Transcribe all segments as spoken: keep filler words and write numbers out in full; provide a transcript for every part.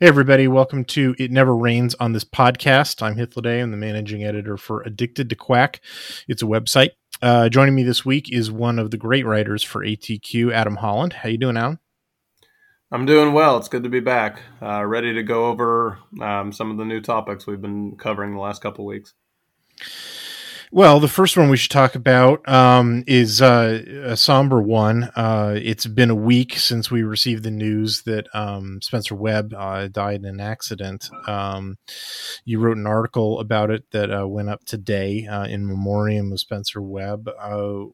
Hey everybody, welcome to It Never Rains on this podcast. I'm Hithliday. I'm the managing editor for Addicted to Quack. It's a website. Uh, joining me this week is one of the great writers for A T Q, Adam Holland. How you doing, Adam? I'm doing well. It's good to be back. Uh, ready to go over um, some of the new topics we've been covering the last couple of weeks. Well, the first one we should talk about um, is uh, a somber one. Uh, it's been a week since we received the news that um, Spencer Webb uh, died in an accident. Um, you wrote an article about it that uh, went up today uh, in memoriam of Spencer Webb. Uh,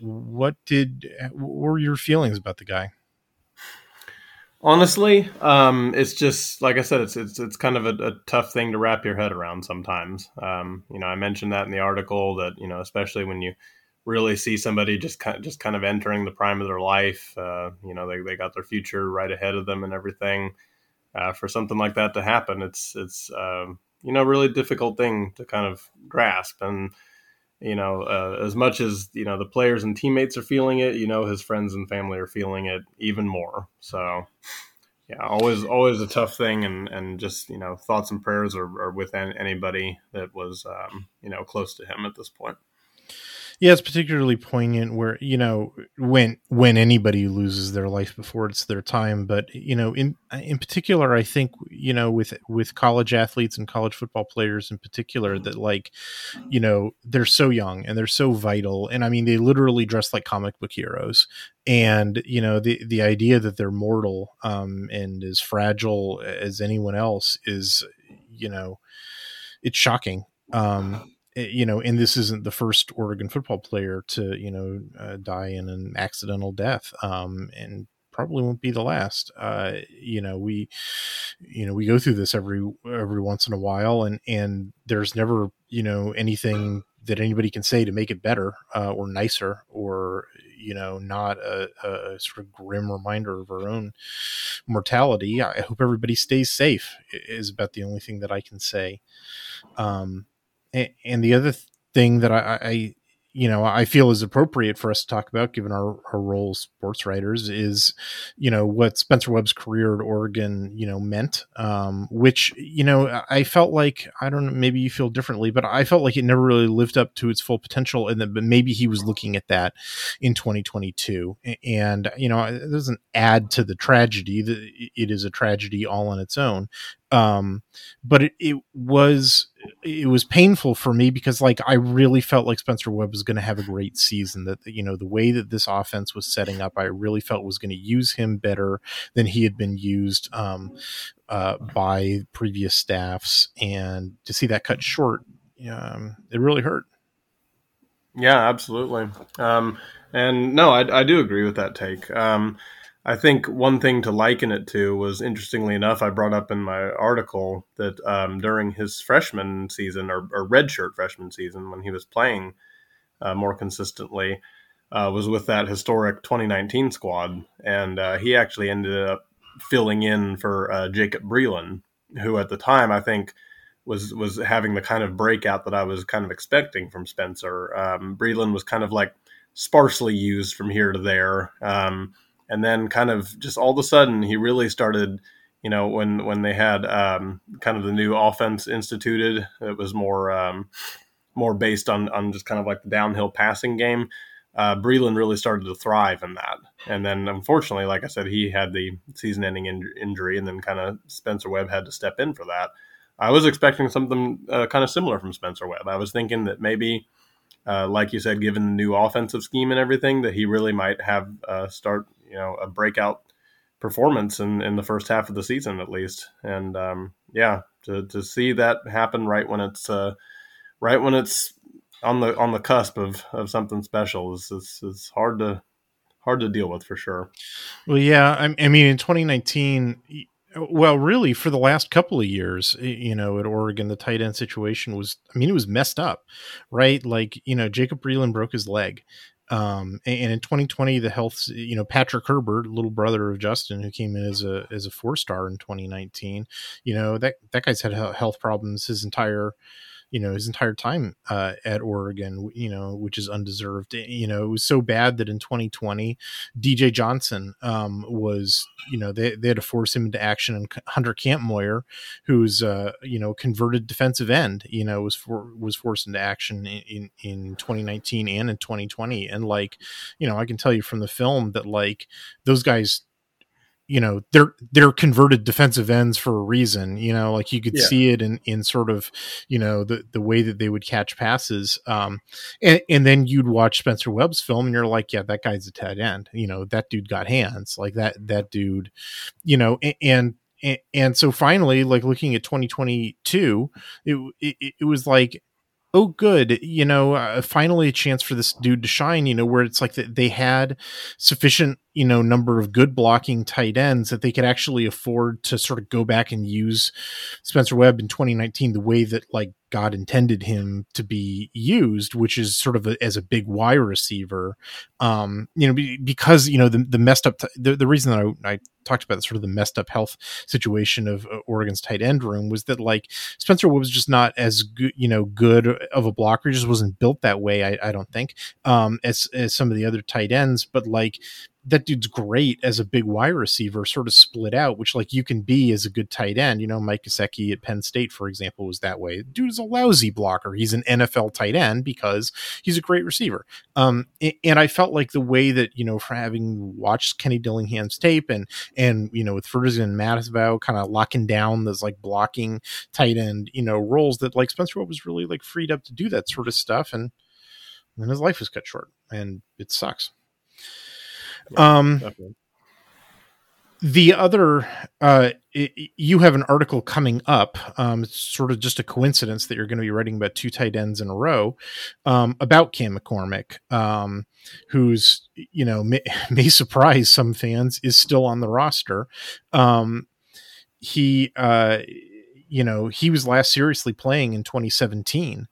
what did what were your feelings about the guy? Honestly, um, it's just like I said, it's it's it's kind of a, a tough thing to wrap your head around sometimes. Um, you know, I mentioned that in the article that, you know, especially when you really see somebody just kind of, just kind of entering the prime of their life, uh, you know, they, they got their future right ahead of them and everything. Uh, for something like that to happen, it's it's uh, you know, really difficult thing to kind of grasp. And you know, uh, as much as, you know, the players and teammates are feeling it, you know, his friends and family are feeling it even more. So, yeah, always always a tough thing. And, and just, you know, thoughts and prayers are, are with anybody that was, um, you know, close to him at this point. Yeah, it's particularly poignant where, you know, when when anybody loses their life before it's their time. But, you know, in in particular, I think, you know, with with college athletes and college football players in particular, that like, you know, they're so young and they're so vital. And I mean, they literally dress like comic book heroes. And, you know, the, the idea that they're mortal um, and as fragile as anyone else is, you know, it's shocking. Um You know, and this isn't the first Oregon football player to, you know, uh, die in an accidental death, um, and probably won't be the last. Uh, you know, we, you know, we go through this every every once in a while, and and there's never, you know, anything that anybody can say to make it better uh, or nicer, or, you know, not a, a sort of grim reminder of our own mortality. I hope everybody stays safe is about the only thing that I can say. Um, And the other thing that I, I, you know, I feel is appropriate for us to talk about, given our, our role as sports writers, is, you know, what Spencer Webb's career at Oregon, you know, meant, um, which, you know, I felt like, I don't know, maybe you feel differently, but I felt like it never really lived up to its full potential. And that but maybe he was looking at that in twenty twenty-two. And, you know, it doesn't add to the tragedy. That it is a tragedy all on its own. Um, but it, it was, it was painful for me because like, I really felt like Spencer Webb was going to have a great season, that, you know, the way that this offense was setting up, I really felt was going to use him better than he had been used, um, uh, by previous staffs, and to see that cut short, um, it really hurt. Yeah, absolutely. Um, and no, I, I do agree with that take. Um, I think one thing to liken it to was, interestingly enough, I brought up in my article that um, during his freshman season or, or redshirt freshman season, when he was playing uh, more consistently, uh, was with that historic twenty nineteen squad. And uh, he actually ended up filling in for uh, Jacob Breeland, who at the time I think was was having the kind of breakout that I was kind of expecting from Spencer. Um, Breeland was kind of like sparsely used from here to there. Um And then kind of just all of a sudden he really started, you know, when, when they had um, kind of the new offense instituted, it was more um, more based on, on just kind of like the downhill passing game. Uh, Breeland really started to thrive in that. And then unfortunately, like I said, he had the season-ending in- injury and then kind of Spencer Webb had to step in for that. I was expecting something uh, kind of similar from Spencer Webb. I was thinking that maybe... Uh, like you said, given the new offensive scheme and everything, that he really might have uh, start, you know, a breakout performance in, in the first half of the season, at least. And um, yeah, to, to see that happen right when it's uh, right when it's on the on the cusp of, of something special is is, is hard to hard to deal with for sure. Well, yeah, I, I mean, in twenty nineteen. He- Well, really, for the last couple of years, you know, at Oregon, the tight end situation was, I mean, it was messed up, right? Like, you know, Jacob Breeland broke his leg. Um, and in twenty twenty, the health, you know, Patrick Herbert, little brother of Justin, who came in as a, as a four star in twenty nineteen, you know, that, that guy's had health problems his entire you know, his entire time uh, at Oregon, you know, which is undeserved. You know, it was so bad that in twenty twenty, D J Johnson um, was, you know, they, they had to force him into action. And Hunter Kampmoyer, who's, uh, you know, converted defensive end, you know, was for, was forced into action in, in twenty nineteen and in twenty twenty. And like, you know, I can tell you from the film that like those guys, you know, they're, they're converted defensive ends for a reason, you know, like you could yeah. see it in, in sort of, you know, the, the way that they would catch passes. Um, and, and then you'd watch Spencer Webb's film and you're like, yeah, that guy's a tight end. You know, that dude got hands like that, that dude, you know, and, and and, and so finally, like looking at twenty twenty-two, it, it, it was like, oh, good. You know, uh, finally a chance for this dude to shine, you know, where it's like that they had sufficient, you know, number of good blocking tight ends that they could actually afford to sort of go back and use Spencer Webb in twenty nineteen, the way that like God intended him to be used, which is sort of a, as a big wide receiver, um, you know, be, because, you know, the, the messed up, t- the, the reason that I, I talked about sort of the messed up health situation of uh, Oregon's tight end room was that like Spencer Webb was just not as good, you know, good of a blocker. He just wasn't built that way. I, I don't think um, as, as some of the other tight ends, but like, that dude's great as a big wide receiver, sort of split out, which like you can be as a good tight end. You know, Mike Gesicki at Penn State, for example, was that way. Dude's a lousy blocker. He's an N F L tight end because he's a great receiver. Um, and I felt like the way that, you know, for having watched Kenny Dillingham's tape and, and, you know, with Ferguson and Mattisvau kind of locking down those like blocking tight end, you know, roles, that like Spencer Webb was really like freed up to do that sort of stuff. And then his life was cut short and it sucks. Yeah, um, definitely. The other, uh, it, you have an article coming up. Um, it's sort of just a coincidence that you're going to be writing about two tight ends in a row, um, about Cam McCormick, um, who's, you know, may, may surprise some fans, is still on the roster. Um, he, uh, you know, he was last seriously playing in twenty seventeen.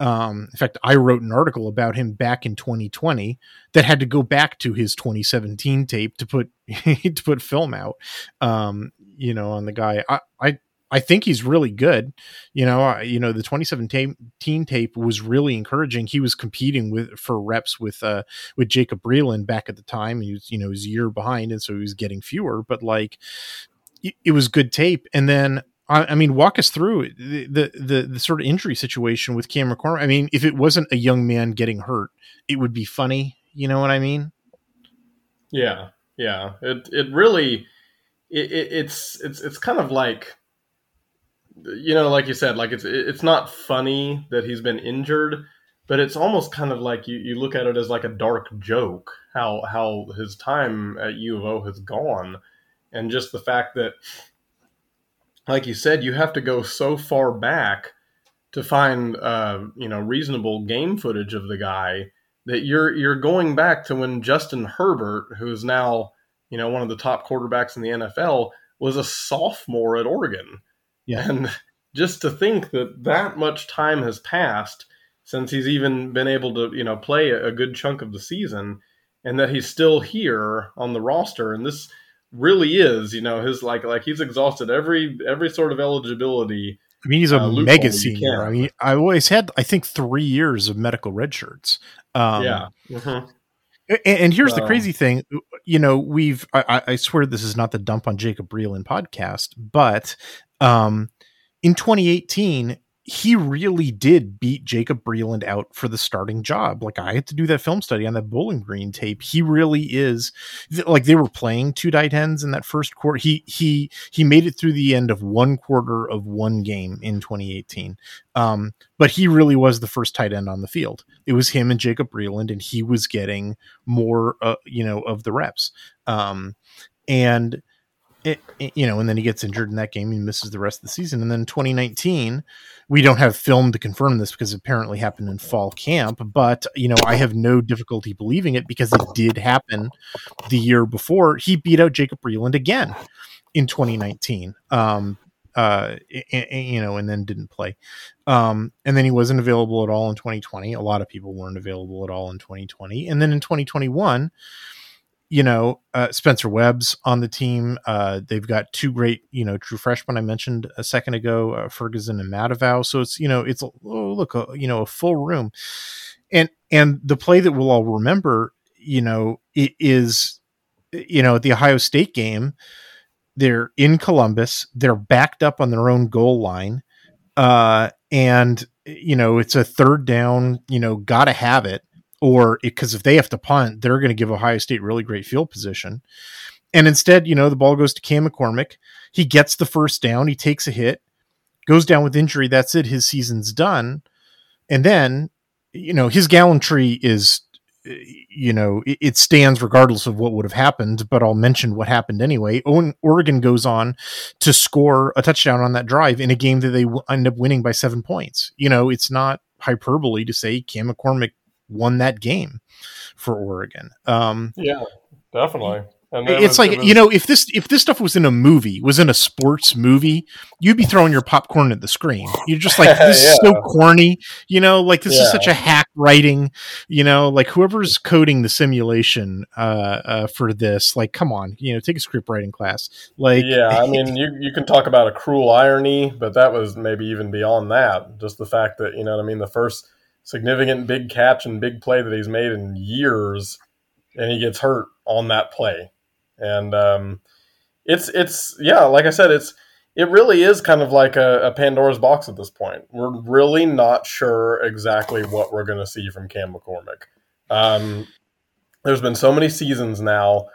Um, in fact, I wrote an article about him back in twenty twenty that had to go back to his twenty seventeen tape to put, to put film out, um, you know, on the guy. I, I, I think he's really good. You know, I, you know, the twenty seventeen tape was really encouraging. He was competing with for reps with, uh, with Jacob Breeland back at the time. He was, you know, he was a year behind. And so he was getting fewer, but like it, it was good tape. And then, I mean, walk us through the, the, the, the sort of injury situation with Cam McCormick. I mean, if it wasn't a young man getting hurt, it would be funny. You know what I mean? Yeah. Yeah. It, it really, it, it's, it's, it's kind of like, you know, like you said, like it's it's not funny that he's been injured, but it's almost kind of like you, you look at it as like a dark joke, how how his time at U of O has gone. And just the fact that, like you said, you have to go so far back to find, uh, you know, reasonable game footage of the guy, that you're you're going back to when Justin Herbert, who is now, you know, one of the top quarterbacks in the N F L, was a sophomore at Oregon. Yeah. And just to think that that much time has passed since he's even been able to, you know, play a good chunk of the season, and that he's still here on the roster. And this really is, you know, his like like he's exhausted every every sort of eligibility. I mean, he's a uh, mega senior. I mean, I always had, I think, three years of medical red shirts. Um, yeah. Mm-hmm. And, and here's um, the crazy thing. You know, we've, I, I swear this is not the Dump on Jacob Breeland podcast, but um, in twenty eighteen, he really did beat Jacob Breeland out for the starting job. Like, I had to do that film study on that Bowling Green tape. He really is like, they were playing two tight ends in that first quarter. He, he, he made it through the end of one quarter of one game in twenty eighteen. Um, but he really was the first tight end on the field. It was him and Jacob Breeland, and he was getting more, uh, you know, of the reps. Um, and It, it, you know, and then he gets injured in that game. He misses the rest of the season. And then twenty nineteen, we don't have film to confirm this because it apparently happened in fall camp. But, you know, I have no difficulty believing it because it did happen the year before. He beat out Jacob Breeland again in twenty nineteen, um, uh, and, and, you know, and then didn't play. Um, and then he wasn't available at all in twenty twenty. A lot of people weren't available at all in twenty twenty. And then in twenty twenty-one, you know, uh, Spencer Webb's on the team. Uh, they've got two great, you know, true freshmen I mentioned a second ago, uh, Ferguson and Matavau. So it's, you know, it's, oh, look, uh, you know, a full room. And, and the play that we'll all remember, you know, it is, you know, at the Ohio State game, they're in Columbus, they're backed up on their own goal line. Uh, and, you know, it's a third down, you know, gotta have it. Or because if they have to punt, they're going to give Ohio State really great field position. And instead, you know, the ball goes to Cam McCormick. He gets the first down. He takes a hit, goes down with injury. That's it. His season's done. And then, you know, his gallantry is, you know, it, it stands regardless of what would have happened, but I'll mention what happened anyway. Oregon goes on to score a touchdown on that drive in a game that they w- end up winning by seven points. You know, it's not hyperbole to say Cam McCormick won that game for Oregon. Um, yeah, definitely. And it's was, like, it was, you know, if this, if this stuff was in a movie, was in a sports movie, you'd be throwing your popcorn at the screen. You're just like, this yeah. is so corny, you know, like this yeah. is such a hack writing, you know, like whoever's coding the simulation uh, uh, for this, like, come on, you know, take a script writing class. Like, yeah, I mean, you, you can talk about a cruel irony, but that was maybe even beyond that. Just the fact that, you know what I mean? The first significant big catch and big play that he's made in years, and he gets hurt on that play. And um, it's, it's yeah, like I said, it's it really is kind of like a, a Pandora's box at this point. We're really not sure exactly what we're going to see from Cam McCormick. Um, there's been so many seasons now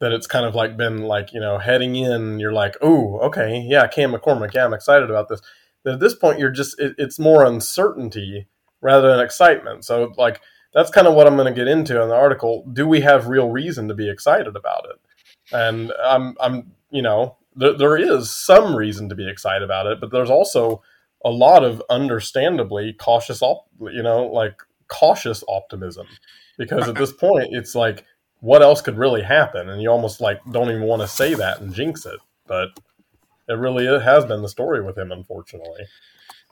that it's kind of like been like, you know, heading in, you're like, oh, okay, yeah, Cam McCormick, yeah, I'm excited about this. But at this point, you're just, it, it's more uncertainty rather than excitement. So like, that's kind of what I'm going to get into in the article. Do we have real reason to be excited about it? And I'm, I'm, you know, th- there is some reason to be excited about it, but there's also a lot of understandably cautious, op- you know, like cautious optimism, because at this point it's like, what else could really happen? And you almost like, don't even want to say that and jinx it, but it really it has been the story with him, unfortunately.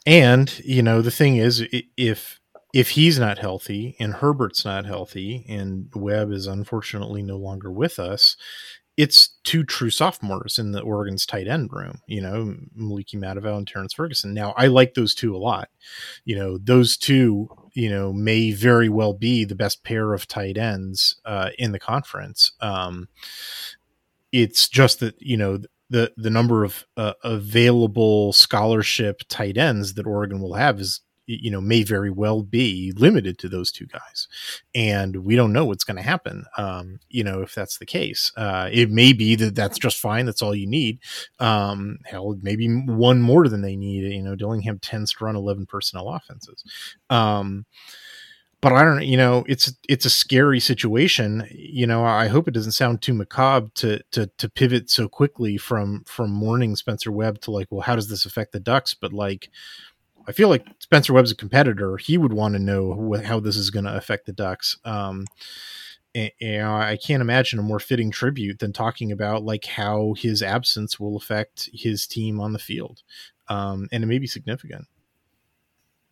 And, you know, the thing is, if if he's not healthy and Herbert's not healthy and Webb is unfortunately no longer with us, it's two true sophomores in the Oregon's tight end room, you know, Maliki Matavau and Terrence Ferguson. Now, I like those two a lot. You know, those two, you know, may very well be the best pair of tight ends uh, in the conference. Um, it's just that, you know, the the number of uh, available scholarship tight ends that Oregon will have is you know, may very well be limited to those two guys. And we don't know what's going to happen. Um, you know, if that's the case, uh, it may be that that's just fine. That's all you need. Um, hell, maybe one more than they need. You know, Dillingham tends to run eleven personnel offenses. Um, But I don't, you know, it's, it's a scary situation. You know, I hope it doesn't sound too macabre to, to, to pivot so quickly from, from mourning Spencer Webb to like, well, how does this affect the Ducks? But like, I feel like Spencer Webb's a competitor. He would want to know wh- how this is going to affect the Ducks. Um, and, you know, I can't imagine a more fitting tribute than talking about like how his absence will affect his team on the field. Um, and it may be significant.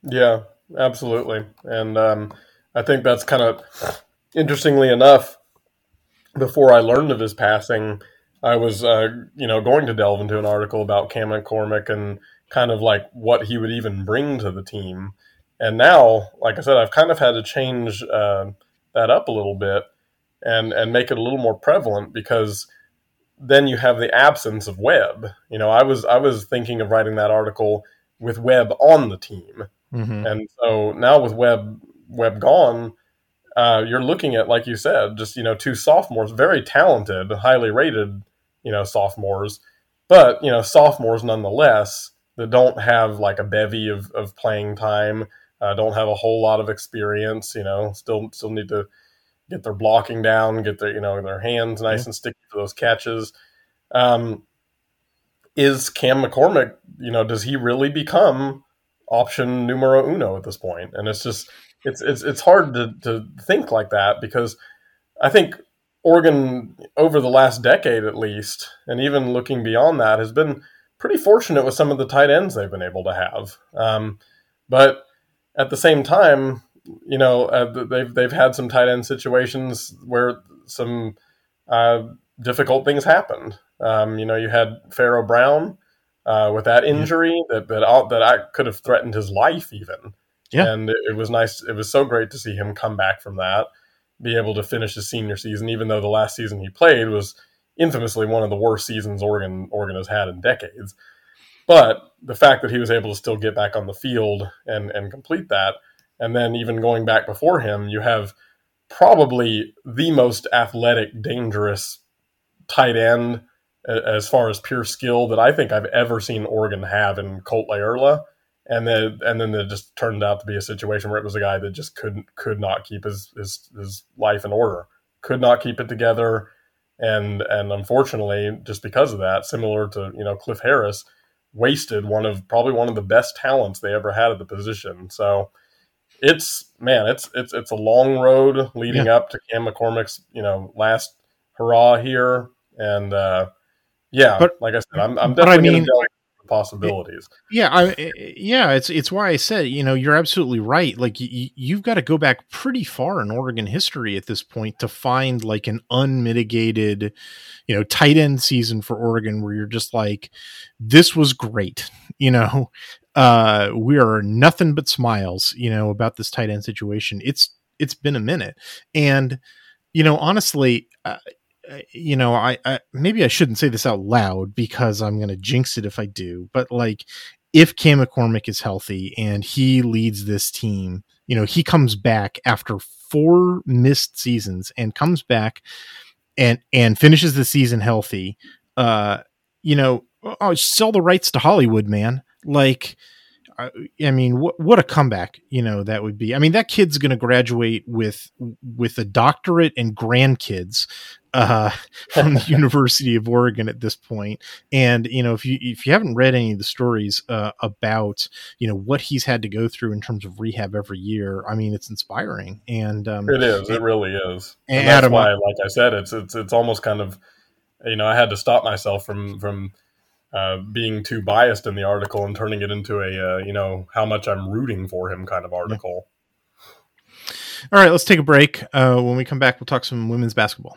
Yeah. Absolutely. And um, I think that's kind of, interestingly enough, before I learned of his passing, I was, uh, you know, going to delve into an article about Cam McCormick and kind of like what he would even bring to the team. And now, like I said, I've kind of had to change uh, that up a little bit and, and make it a little more prevalent, because then you have the absence of Webb. You know, I was I was thinking of writing that article with Webb on the team. Mm-hmm. And so now with Webb, Webb gone, uh, you're looking at, like you said, just, you know, two sophomores, very talented, highly rated, you know, sophomores, but, you know, sophomores nonetheless that don't have like a bevy of, of playing time, uh, don't have a whole lot of experience, you know, still, still need to get their blocking down, get their, you know, their hands nice mm-hmm. and sticky for those catches. Um, is Cam McCormick, you know, does he really become option numero uno at this point? And it's just, it's, it's, it's hard to, to think like that, because I think Oregon over the last decade, at least, and even looking beyond that, has been pretty fortunate with some of the tight ends they've been able to have. Um, but at the same time, you know, uh, they've, they've had some tight end situations where some uh, difficult things happened. Um, you know, you had Pharaoh Brown, Uh, with that injury that that, all, that I could have threatened his life even. Yeah. And it, it was nice. It was so great to see him come back from that, be able to finish his senior season, even though the last season he played was infamously one of the worst seasons Oregon, Oregon has had in decades. But the fact that he was able to still get back on the field and, and complete that, and then even going back before him, you have probably the most athletic, dangerous tight end as far as pure skill that I think I've ever seen Oregon have in Colt Laerla. And then, and then it just turned out to be a situation where it was a guy that just couldn't, could not keep his, his, his life in order, could not keep it together. And, and unfortunately, just because of that, similar to, you know, Cliff Harris, wasted one of probably one of the best talents they ever had at the position. So it's, man, it's, it's, it's a long road leading yeah. up to Cam McCormick's, you know, last hurrah here. And, uh, Yeah, but, like I said, I'm, I'm definitely I mean, going to the possibilities. Yeah, I, yeah, it's it's why I said, you know, you're absolutely right. Like, you, you've got to go back pretty far in Oregon history at this point to find, like, an unmitigated, you know, tight end season for Oregon where you're just like, this was great, you know. Uh, we are nothing but smiles, you know, about this tight end situation. It's It's been a minute. And, you know, honestly... Uh, you know, I, I, maybe I shouldn't say this out loud because I'm going to jinx it if I do, but like if Cam McCormick is healthy and he leads this team, you know, he comes back after four missed seasons and comes back and, and finishes the season healthy. Uh, you know, oh, sell the rights to Hollywood, man. Like, I, I mean, what, what a comeback, you know, that would be. I mean, that kid's going to graduate with, with a doctorate and grandkids, uh, from the University of Oregon at this point. And, you know, if you, if you haven't read any of the stories, uh, about, you know, what he's had to go through in terms of rehab every year, I mean, it's inspiring. And, um, it is, it, it really is. And, and that's Adam, why, like I said, it's, it's, it's almost kind of, you know, I had to stop myself from, from, Uh, being too biased in the article and turning it into a, uh, you know, how much I'm rooting for him kind of article. All right, let's take a break. Uh, when we come back, we'll talk some women's basketball.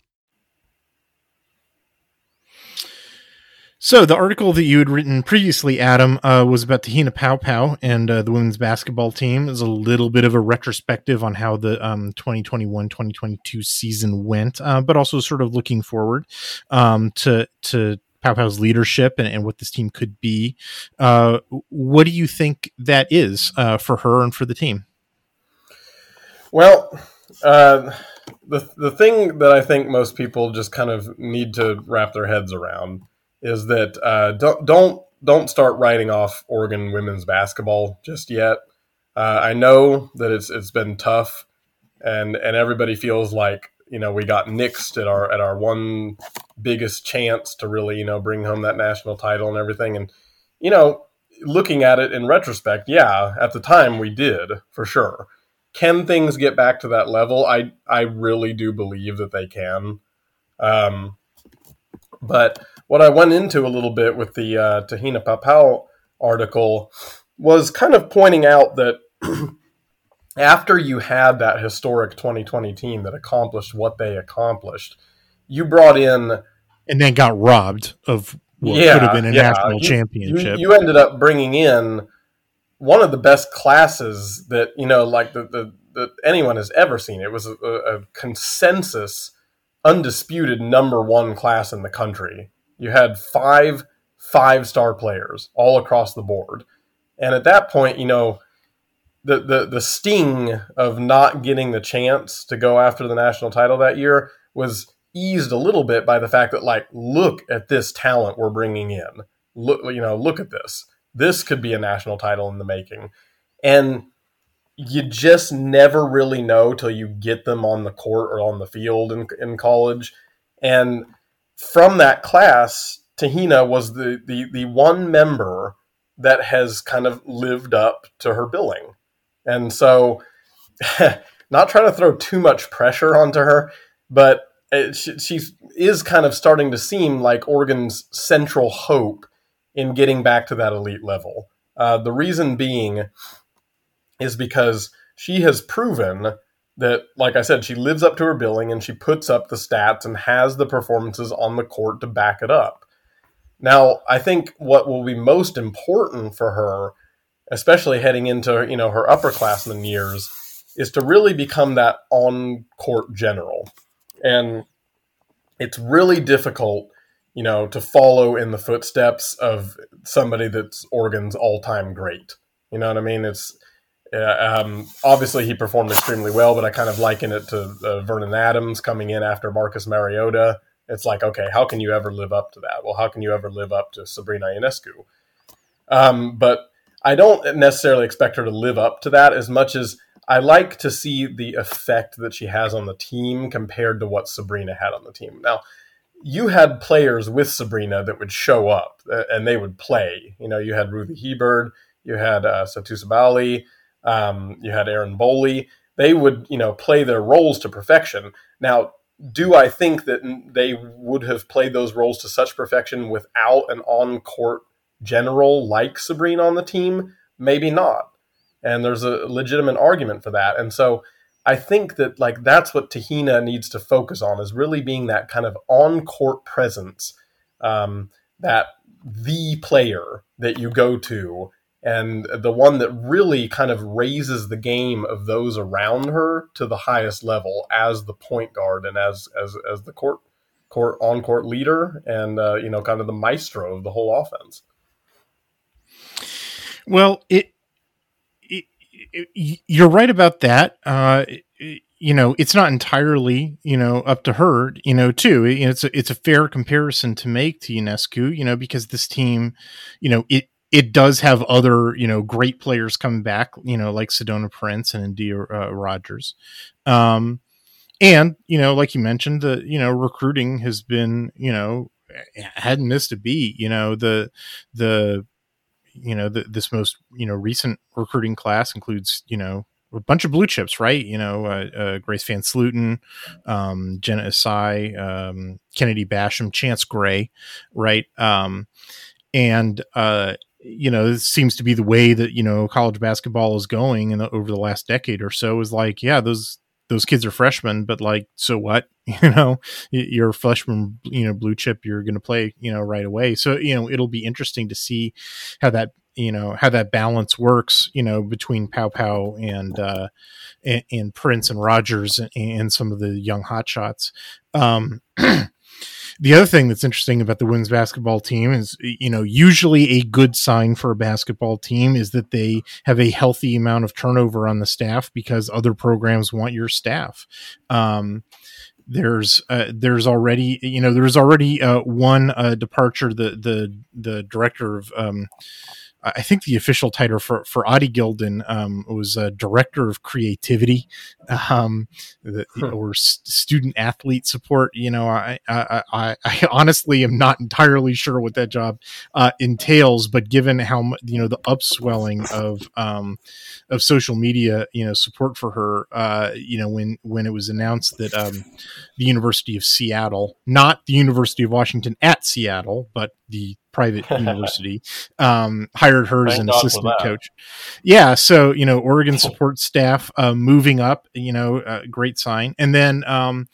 So the article that you had written previously, Adam, uh, was about the Hina Pow Pow and uh, the women's basketball team. It was a little bit of a retrospective on how the um, twenty twenty-one twenty twenty-two season went, uh, but also sort of looking forward um, to to Pow Pow's leadership and, and what this team could be. Uh, what do you think that is uh, for her and for the team? Well, uh, the the thing that I think most people just kind of need to wrap their heads around is that uh, don't don't don't start writing off Oregon women's basketball just yet. Uh, I know that it's it's been tough, and and everybody feels like you know we got nixed at our at our one biggest chance to really you know bring home that national title and everything. And you know, looking at it in retrospect, yeah, at the time we did for sure. Can things get back to that level? I I really do believe that they can. Um, but what I went into a little bit with the uh, Tahina Papau article was kind of pointing out that after you had that historic twenty twenty team that accomplished what they accomplished, you brought in... And then got robbed of what yeah, could have been a yeah, national you, championship. You, you ended up bringing in one of the best classes that, you know, like the, the, the anyone has ever seen. It was a, a consensus, undisputed number one class in the country. You had five five-star players all across the board. And at that point, you know, the, the, the sting of not getting the chance to go after the national title that year was eased a little bit by the fact that, like, look at this talent we're bringing in. Look, you know, look at this. This could be a national title in the making. And you just never really know till you get them on the court or on the field in, in college. And from that class, Tahina was the, the, the one member that has kind of lived up to her billing. And so not trying to throw too much pressure onto her, but it, she, she is kind of starting to seem like Oregon's central hope in getting back to that elite level. Uh, the reason being is because she has proven that, like I said, she lives up to her billing and she puts up the stats and has the performances on the court to back it up. Now, I think what will be most important for her, especially heading into, you know, her upperclassmen years, is to really become that on-court general. And it's really difficult, you know, to follow in the footsteps of somebody that's Oregon's all-time great. You know what I mean? It's Uh, um, obviously, he performed extremely well, but I kind of liken it to uh, Vernon Adams coming in after Marcus Mariota. It's like, okay, how can you ever live up to that? Well, how can you ever live up to Sabrina Ionescu? Um, but I don't necessarily expect her to live up to that as much as I like to see the effect that she has on the team compared to what Sabrina had on the team. Now, you had players with Sabrina that would show up uh, and they would play. You know, you had Ruthie Hebert, you had uh, Satu Sabali. Um, you had Aaron Boley. They would, you know, play their roles to perfection. Now, do I think that they would have played those roles to such perfection without an on-court general like Sabrina on the team? Maybe not. And there's a legitimate argument for that. And so I think that, like, that's what Tahina needs to focus on, is really being that kind of on-court presence, um, that the player that you go to, and the one that really kind of raises the game of those around her to the highest level as the point guard and as as as the court court on court leader and uh, you know kind of the maestro of the whole offense. Well, it, it, it you're right about that. Uh, it, you know, it's not entirely, you know, up to her, you know, too. It's a, it's a fair comparison to make to Ionescu, you know, because this team, you know, it. It does have other, you know, great players come back, you know, like Sedona Prince and India uh, Rogers. Um, and, you know, like you mentioned, the, you know, recruiting has been, you know, hadn't missed a beat. You know, the, the, you know, the, this most, you know, recent recruiting class includes, you know, a bunch of blue chips, right? You know, uh, uh, Grace Van Slooten, um, Jenna Asai, um, Kennedy Basham, Chance Gray, right? Um, and, uh, you know, this seems to be the way that, you know, college basketball is going in the, over the last decade or so, is like, yeah, those, those kids are freshmen, but like, so what, you know, you're a freshman, you know, blue chip, you're going to play, you know, right away. So, you know, it'll be interesting to see how that, you know, how that balance works, you know, between Pow Pow and, uh, and, and Prince and Rogers and, and some of the young hotshots. Um, The other thing that's interesting about the women's basketball team is, you know, usually a good sign for a basketball team is that they have a healthy amount of turnover on the staff, because other programs want your staff. Um, there's uh, there's already, you know, there's already uh, one uh, departure. The the the director of um, I think the official title for, for Adi Gilden um, was a director of creativity um, the, sure. or s- student athlete support. You know, I, I, I, I honestly am not entirely sure what that job uh, entails, but given how, you know, the upswelling of, um, of social media, you know, support for her, uh, you know, when, when it was announced that um, the University of Seattle, not the University of Washington at Seattle, but the private university, um, hired her as an assistant coach. Yeah. So, you know, Oregon support staff, uh, moving up, you know, uh, great sign. And then, um,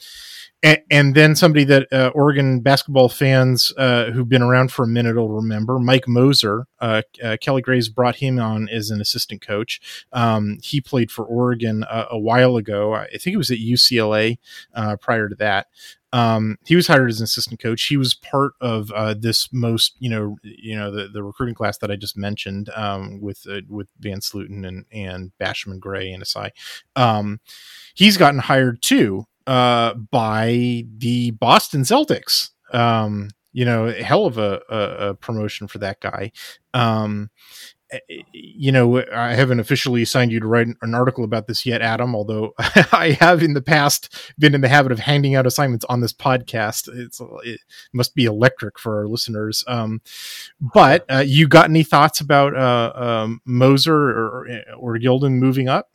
and, and then somebody that, uh, Oregon basketball fans, uh, who've been around for a minute will remember, Mike Moser, uh, uh Kelly Gray's brought him on as an assistant coach. Um, he played for Oregon uh, a while ago. I think it was at U C L A, uh, prior to that. Um, he was hired as an assistant coach. He was part of uh, this most, you know, you know the, the recruiting class that I just mentioned um, with uh, with Van Sluten and and Basham Gray and Asai. Um, he's gotten hired too uh, by the Boston Celtics. Um, you know, hell of a, a, a promotion for that guy. Um, You know, I haven't officially assigned you to write an article about this yet, Adam, although I have in the past been in the habit of handing out assignments on this podcast. It's, it must be electric for our listeners. Um, but uh, you got any thoughts about uh, um, Moser or, or Gilden moving up?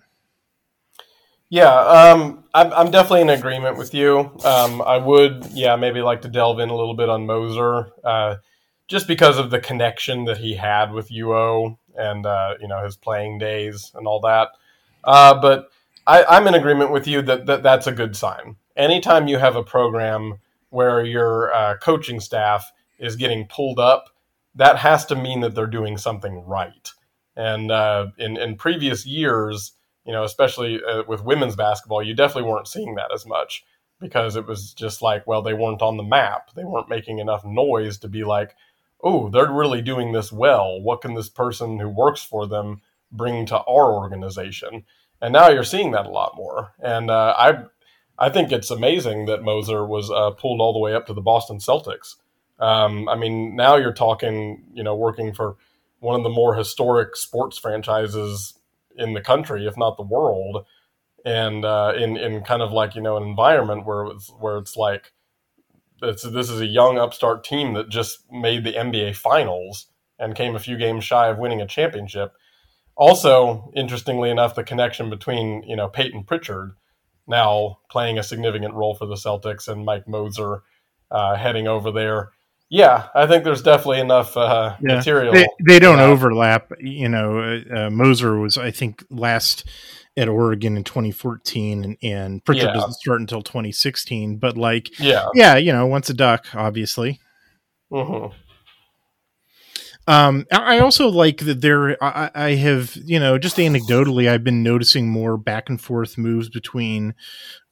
Yeah, um, I'm, I'm definitely in agreement with you. Um, I would, yeah, maybe like to delve in a little bit on Moser, uh, just because of the connection that he had with U O. And, uh, you know, his playing days and all that. Uh, but I, I'm in agreement with you that, that that's a good sign. Anytime you have a program where your uh, coaching staff is getting pulled up, that has to mean that they're doing something right. And uh, in, in previous years, you know, especially uh, with women's basketball, you definitely weren't seeing that as much, because it was just like, well, they weren't on the map. They weren't making enough noise to be like, oh, they're really doing this well. What can this person who works for them bring to our organization? And now you're seeing that a lot more. And uh, I I think it's amazing that Moser was uh, pulled all the way up to the Boston Celtics. Um, I mean, now you're talking, you know, working for one of the more historic sports franchises in the country, if not the world, and uh, in, in kind of like, you know, an environment where it's, where it's like, It's, this is a young upstart team that just made the N B A finals and came a few games shy of winning a championship. Also, interestingly enough, the connection between, you know, Peyton Pritchard now playing a significant role for the Celtics and Mike Moser uh, heading over there. Yeah, I think there's definitely enough uh, yeah. material. They, they don't uh, overlap. You know, uh, Moser was, I think, last at Oregon in twenty fourteen, and, and Pritchard yeah. doesn't start until twenty sixteen. But like, yeah, yeah you know, once a duck, obviously. Mm-hmm. Um, I also like that there, I, I have, you know, just anecdotally, I've been noticing more back and forth moves between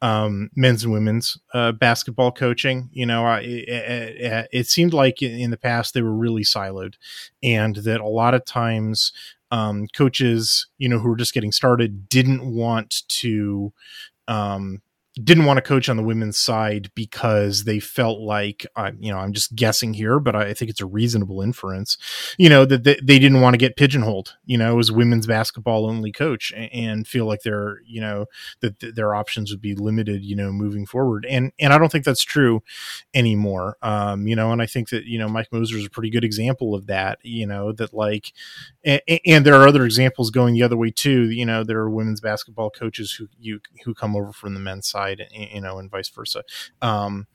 um, men's and women's uh, basketball coaching. You know, I, it, it seemed like in the past they were really siloed, and that a lot of times um, coaches, you know, who were just getting started didn't want to, um, didn't want to coach on the women's side because they felt like, I, you know, I'm just guessing here, but I think it's a reasonable inference, you know, that they, they didn't want to get pigeonholed, you know, as women's basketball only coach, and, and feel like they're, you know, that th- their options would be limited, you know, moving forward. And, and I don't think that's true anymore. Um, you know, and I think that, you know, Mike Moser is a pretty good example of that, you know, that like, and, and there are other examples going the other way too. You know, there are women's basketball coaches who you, who come over from the men's side, you know, and vice versa. Um,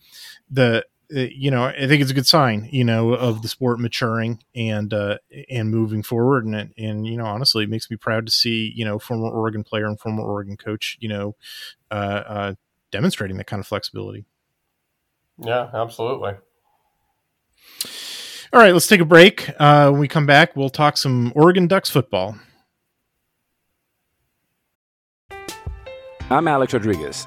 the you know, I think it's a good sign, you know, of the sport maturing and uh, and moving forward. And, it, and, you know, honestly, it makes me proud to see, you know, former Oregon player and former Oregon coach, you know, uh, uh, demonstrating that kind of flexibility. Yeah, absolutely. All right, let's take a break. Uh, when we come back, we'll talk some Oregon Ducks football. I'm Alex Rodriguez.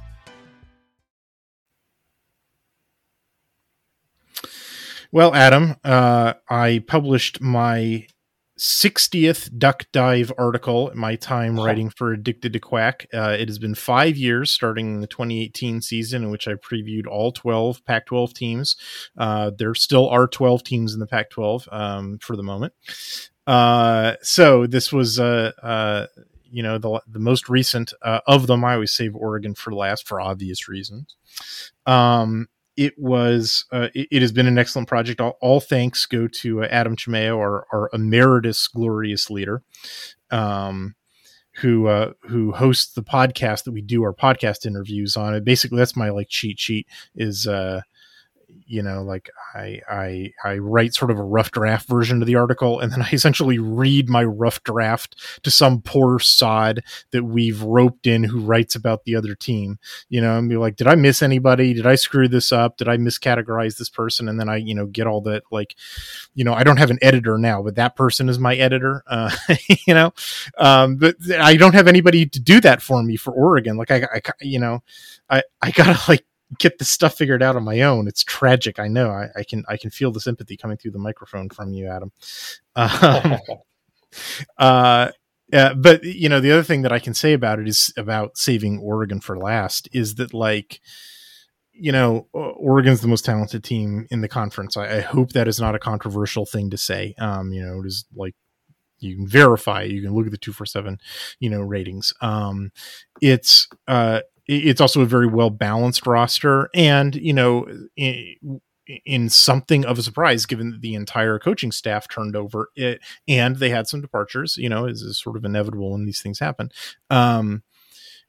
Well, Adam, uh, I published my sixtieth Duck Dive article in my time oh. writing for Addicted to Quack. Uh, it has been five years starting in the twenty eighteen season, in which I previewed all twelve Pac twelve teams. Uh, there still are twelve teams in the Pac twelve um, for the moment. Uh, so this was... Uh, uh, You know, the the most recent uh, of them. I always save Oregon for last for obvious reasons. Um, it was uh, it, it has been an excellent project. All, all thanks go to uh, Adam Chimeo, our, our emeritus glorious leader, um, who uh, who hosts the podcast that we do our podcast interviews on. It basically that's my like cheat sheet is. Uh, You know, like I, I, I write sort of a rough draft version of the article, and then I essentially read my rough draft to some poor sod that we've roped in who writes about the other team, you know, and be like, did I miss anybody? Did I screw this up? Did I miscategorize this person? And then I, you know, get all that, like, you know, I don't have an editor now, but that person is my editor, uh, you know, um, but I don't have anybody to do that for me for Oregon. Like I, I you know, I, I gotta like, get this stuff figured out on my own. It's tragic. I know I, I can, I can feel the sympathy coming through the microphone from you, Adam. Um, uh, uh, but you know, the other thing that I can say about it is about saving Oregon for last is that like, you know, Oregon's the most talented team in the conference. I, I hope that is not a controversial thing to say. Um, you know, it is like, you can verify, you can look at the two forty-seven, you know, ratings. Um, it's, uh, It's also a very well-balanced roster and, you know, in, in something of a surprise, given that the entire coaching staff turned over it and they had some departures, you know, is sort of inevitable when these things happen. Um,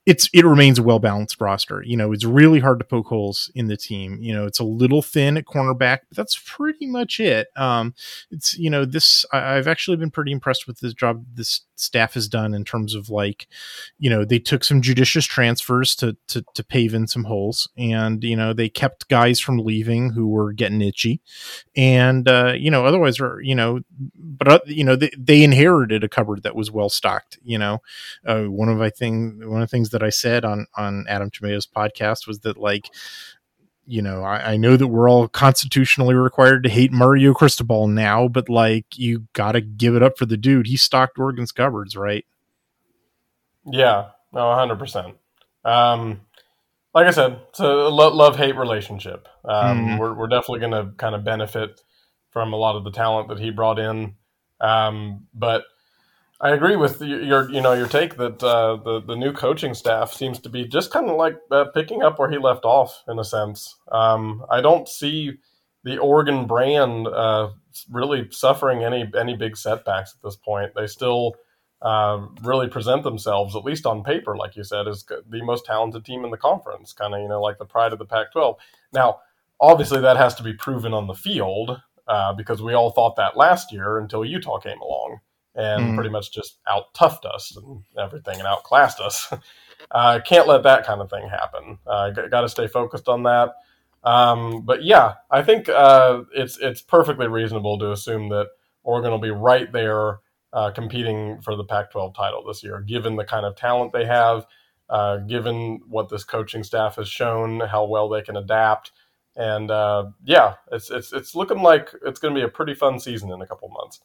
it's, it remains a well-balanced roster. You know, it's really hard to poke holes in the team. You know, it's a little thin at cornerback, but that's pretty much it. Um, it's, you know, this, I, I've actually been pretty impressed with this job this staff has done in terms of like, you know, they took some judicious transfers to, to, to pave in some holes and, you know, they kept guys from leaving who were getting itchy and, uh, you know, otherwise, you know, but, uh, you know, they, they inherited a cupboard that was well-stocked, you know, uh, one of, I think, one of the things that I said on, on Adam Chimeo's podcast was that like, you know, I, I know that we're all constitutionally required to hate Mario Cristobal now, but like, you got to give it up for the dude. He stocked Oregon's cupboards, right? Yeah, no, a hundred percent. Um, like I said, it's a lo- love hate relationship. Um, mm-hmm. we're, we're definitely going to kind of benefit from a lot of the talent that he brought in. Um, but I agree with your, you know, your take that uh, the the new coaching staff seems to be just kind of like uh, picking up where he left off in a sense. Um, I don't see the Oregon brand uh, really suffering any any big setbacks at this point. They still uh, really present themselves, at least on paper, like you said, as the most talented team in the conference. Kind of, you know, like the pride of the Pac twelve. Now, obviously, that has to be proven on the field uh, because we all thought that last year until Utah came along. And mm-hmm. pretty much just out-toughed us and everything and outclassed us. uh, can't let that kind of thing happen. Uh, g- Got to stay focused on that. Um, but, yeah, I think uh, it's it's perfectly reasonable to assume that Oregon will be right there uh, competing for the Pac twelve title this year, given the kind of talent they have, uh, given what this coaching staff has shown, how well they can adapt. And, uh, yeah, it's, it's, it's looking like it's going to be a pretty fun season in a couple months.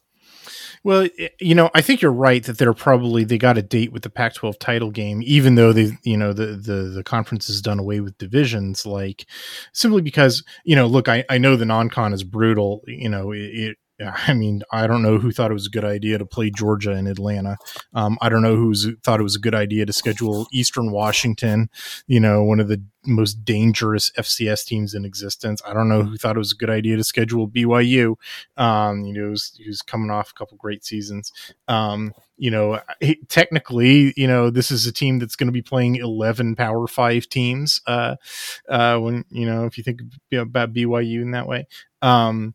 Well, you know, I think you're right that they're probably they got a date with the Pac twelve title game, even though they, you know, the the, the conference has done away with divisions, like simply because, you know, look, I, I know the non-con is brutal. You know, it, it Yeah, I mean, I don't know who thought it was a good idea to play Georgia in Atlanta. Um, I don't know who was, thought it was a good idea to schedule Eastern Washington, you know, one of the most dangerous F C S teams in existence. I don't know who thought it was a good idea to schedule B Y U, um, you know, who's, who's coming off a couple great seasons. Um, you know, technically, you know, this is a team that's going to be playing eleven Power Five teams uh, uh, when, you know, if you think about B Y U in that way. Um,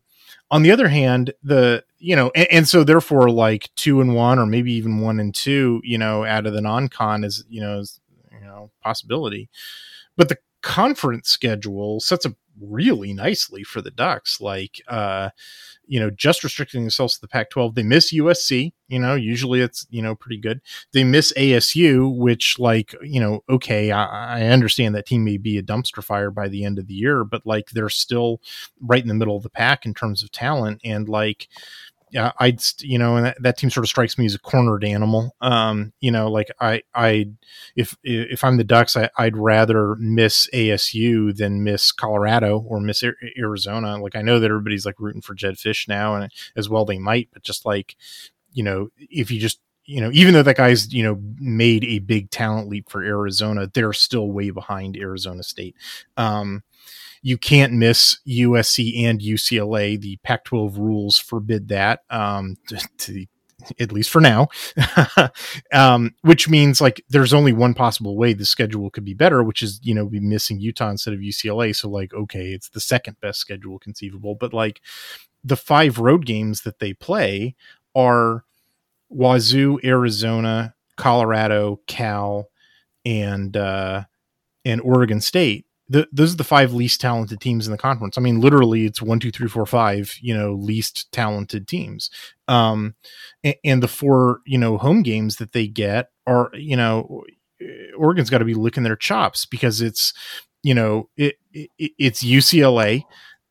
On the other hand, the, you know, and, and so therefore like two and one, or maybe even one and two, you know, out of the non-con is, you know, is, you know, possibility, but the conference schedule sets up really nicely for the Ducks. Like, uh, you know, just restricting themselves to the Pac twelve, they miss U S C, you know, usually it's, you know, pretty good. They miss A S U, which like, you know, okay, I, I understand that team may be a dumpster fire by the end of the year, but like they're still right in the middle of the pack in terms of talent. And like, yeah, I'd, you know, and that, that team sort of strikes me as a cornered animal. Um, you know, like I, I, if, if I'm the Ducks, I, I'd rather miss A S U than miss Colorado or miss Arizona. Like I know that everybody's like rooting for Jed Fish now, and as well they might, but just like, you know, if you just, you know, even though that guy's, you know, made a big talent leap for Arizona, they're still way behind Arizona State. Um, You can't miss U S C and U C L A. The Pac twelve rules forbid that, um, to, to, at least for now, um, which means like there's only one possible way the schedule could be better, which is, you know, be missing Utah instead of U C L A. So like, okay, it's the second best schedule conceivable, but like the five road games that they play are Wazoo, Arizona, Colorado, Cal, and, uh, and Oregon State. The, those are the five least talented teams in the conference. I mean, literally it's one, two, three, four, five, you know, least talented teams. Um, and, and the four, you know, home games that they get are, you know, Oregon's got to be licking their chops because it's, you know, it, it it's U C L A,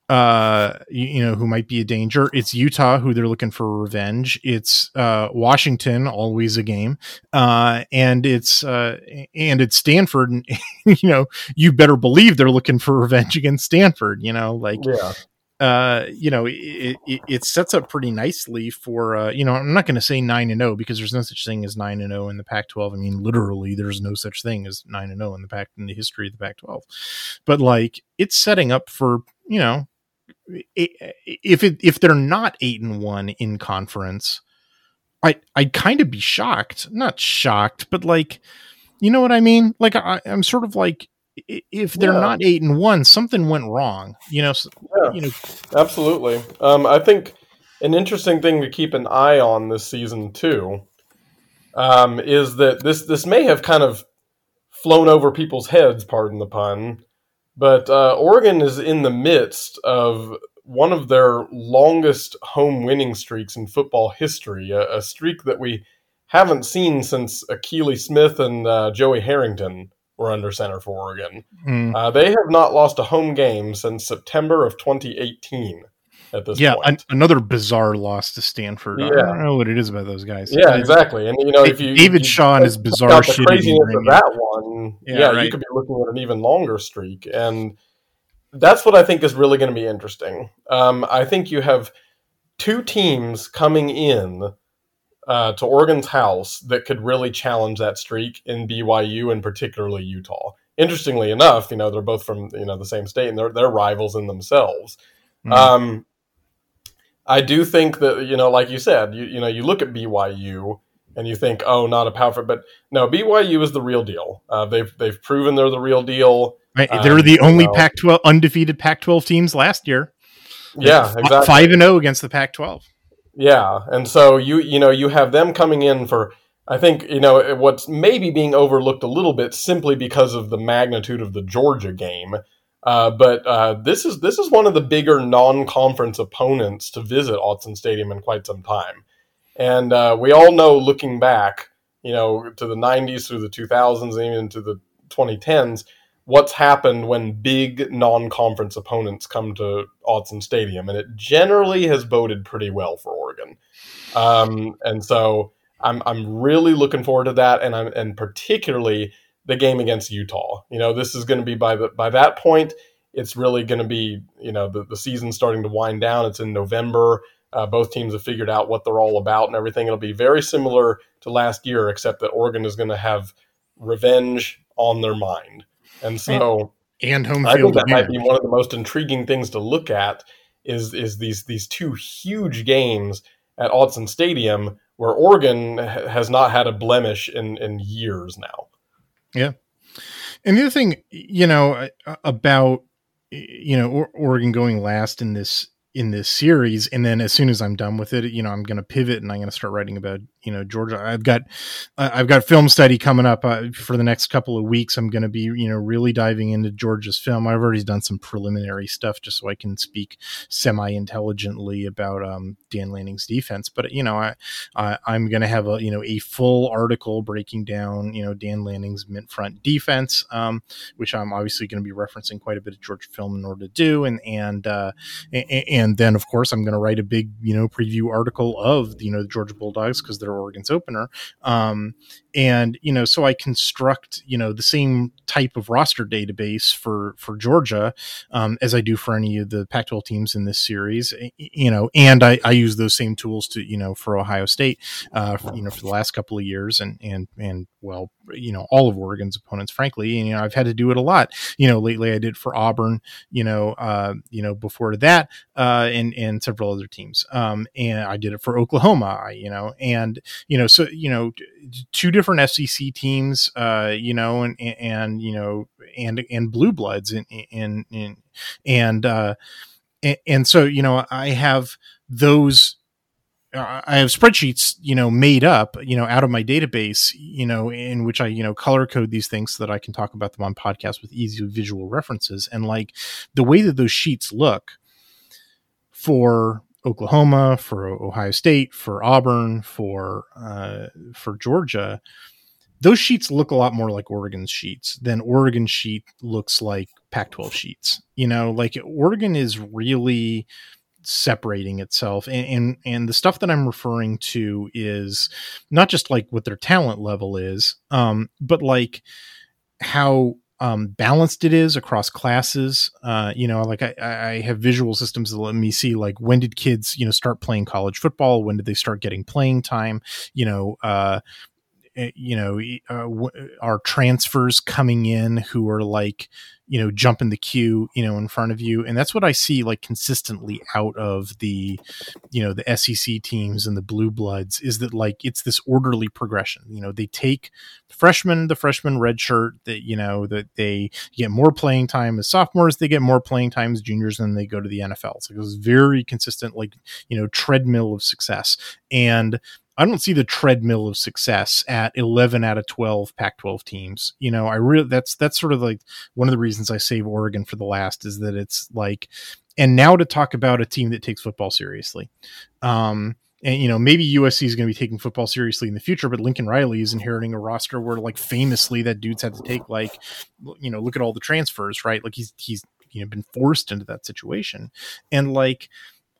uh, you, you know, who might be a danger. It's Utah, who they're looking for revenge. It's, uh, Washington, always a game. Uh, and it's, uh, and it's Stanford, and, you know, you better believe they're looking for revenge against Stanford, you know, like, yeah. uh, you know, it, it, it sets up pretty nicely for, uh, you know, I'm not going to say nine and oh, because there's no such thing as nine and oh in the Pac twelve. I mean, literally there's no such thing as nine and oh in the Pac in the history of the Pac twelve, but like it's setting up for, you know, if it, if they're not eight and one in conference, I, I'd kind of be shocked, not shocked, but like, you know what I mean? Like I, I'm sort of like, if they're yeah. not eight and one, something went wrong, you know, yeah, you know, absolutely. Um, I think an interesting thing to keep an eye on this season too, um, is that this, this may have kind of flown over people's heads, pardon the pun. But uh, Oregon is in the midst of one of their longest home winning streaks in football history, a, a streak that we haven't seen since Akili Smith and uh, Joey Harrington were under center for Oregon. Mm. Uh, they have not lost a home game since September of twenty eighteen at this yeah, point. Yeah, an- another bizarre loss to Stanford. Yeah. I don't know what it is about those guys. Yeah, I mean, exactly. And, you know, if you, David Shaw and his bizarre shit. The craziness of that one. Yeah, yeah right. You could be looking at an even longer streak. And that's what I think is really going to be interesting. Um, I think you have two teams coming in uh, to Oregon's house that could really challenge that streak in B Y U and particularly Utah. Interestingly enough, you know, they're both from, you know, the same state and they're, they're rivals in themselves. Mm-hmm. Um, I do think that, you know, like you said, you, you know, you look at B Y U and you think, oh, not a powerful, but no, B Y U is the real deal. Uh, they've they've proven they're the real deal. Right. They were um, the only so. Pac twelve undefeated Pac twelve teams last year. Yeah, like, exactly. Five and zero against the Pac twelve. Yeah, and so you you know you have them coming in for, I think, you know, what's maybe being overlooked a little bit simply because of the magnitude of the Georgia game. Uh, but uh, this is this is one of the bigger non-conference opponents to visit Autzen Stadium in quite some time. And uh, we all know, looking back, you know, to the nineties, through the two thousands, and even to the twenty tens, what's happened when big non-conference opponents come to Autzen Stadium. And it generally has boded pretty well for Oregon. Um, and so I'm I'm really looking forward to that, and I'm and particularly the game against Utah. You know, this is going to be by the by that point, it's really going to be, you know, the, the season starting to wind down. It's in November. Uh, both teams have figured out what they're all about and everything. It'll be very similar to last year, except that Oregon is going to have revenge on their mind. And so and home field I think that might be one of the most intriguing things to look at is, is these, these two huge games at Autzen Stadium where Oregon ha- has not had a blemish in, in years now. Yeah. And the other thing, you know, about, you know, or- Oregon going last in this, in this series. And then as soon as I'm done with it, you know, I'm going to pivot and I'm going to start writing about, you know, Georgia. I've got, uh, I've got film study coming up uh, for the next couple of weeks. I'm going to be, you know, really diving into Georgia's film. I've already done some preliminary stuff just so I can speak semi-intelligently about um, Dan Lanning's defense. But, you know, I, uh, I'm going to have a, you know, a full article breaking down, you know, Dan Lanning's mint front defense, um, which I'm obviously going to be referencing quite a bit of Georgia film in order to do. And, and, uh, and, and And then, of course, I'm going to write a big, you know, preview article of, you know, the Georgia Bulldogs because they're Oregon's opener. Um, and, you know, so I construct, you know, the same type of roster database for, for Georgia um, as I do for any of the Pac twelve teams in this series, you know, and I, I use those same tools to, you know, for Ohio State, uh, for, you know, for the last couple of years and, and, and well, you know, all of Oregon's opponents, frankly, and, you know, I've had to do it a lot, you know, lately I did for Auburn, you know, uh, you know, before that, uh, Uh, and, and several other teams. Um, and I did it for Oklahoma, you know, and, you know, so, you know, two different S E C teams, uh, you know, and, and, and you know, and, and Blue Bloods and, and, and, and uh, and, and so, you know, I have those, I have spreadsheets, you know, made up, you know, out of my database, you know, in which I, you know, color code these things so that I can talk about them on podcasts with easy visual references. And like the way that those sheets look, for Oklahoma, for Ohio State, for Auburn, for uh, for Georgia, those sheets look a lot more like Oregon's sheets than Oregon sheet looks like Pac twelve sheets. You know, like Oregon is really separating itself. And, and, and the stuff that I'm referring to is not just like what their talent level is, um, but like how Um, balanced it is across classes. Uh, you know, like I, I have visual systems that let me see, like, when did kids, you know, start playing college football? When did they start getting playing time? You know, uh, you know, uh, w- are transfers coming in who are like, you know, jumping the queue, you know, in front of you. And that's what I see like consistently out of the, you know, the S E C teams and the Blue Bloods is that like, it's this orderly progression. You know, they take freshmen, the freshman red shirt that, you know, that they get more playing time as sophomores, they get more playing time as juniors, and they go to the N F L. So it was very consistent, like, you know, treadmill of success. And I don't see the treadmill of success at eleven out of twelve Pac twelve teams. You know, I really, that's, that's sort of like one of the reasons I save Oregon for the last is that it's like, and now to talk about a team that takes football seriously. Um, and, you know, maybe U S C is going to be taking football seriously in the future, but Lincoln Riley is inheriting a roster where like famously that dude's had to take like, you know, look at all the transfers, right? Like he's, he's, you know, been forced into that situation. And like,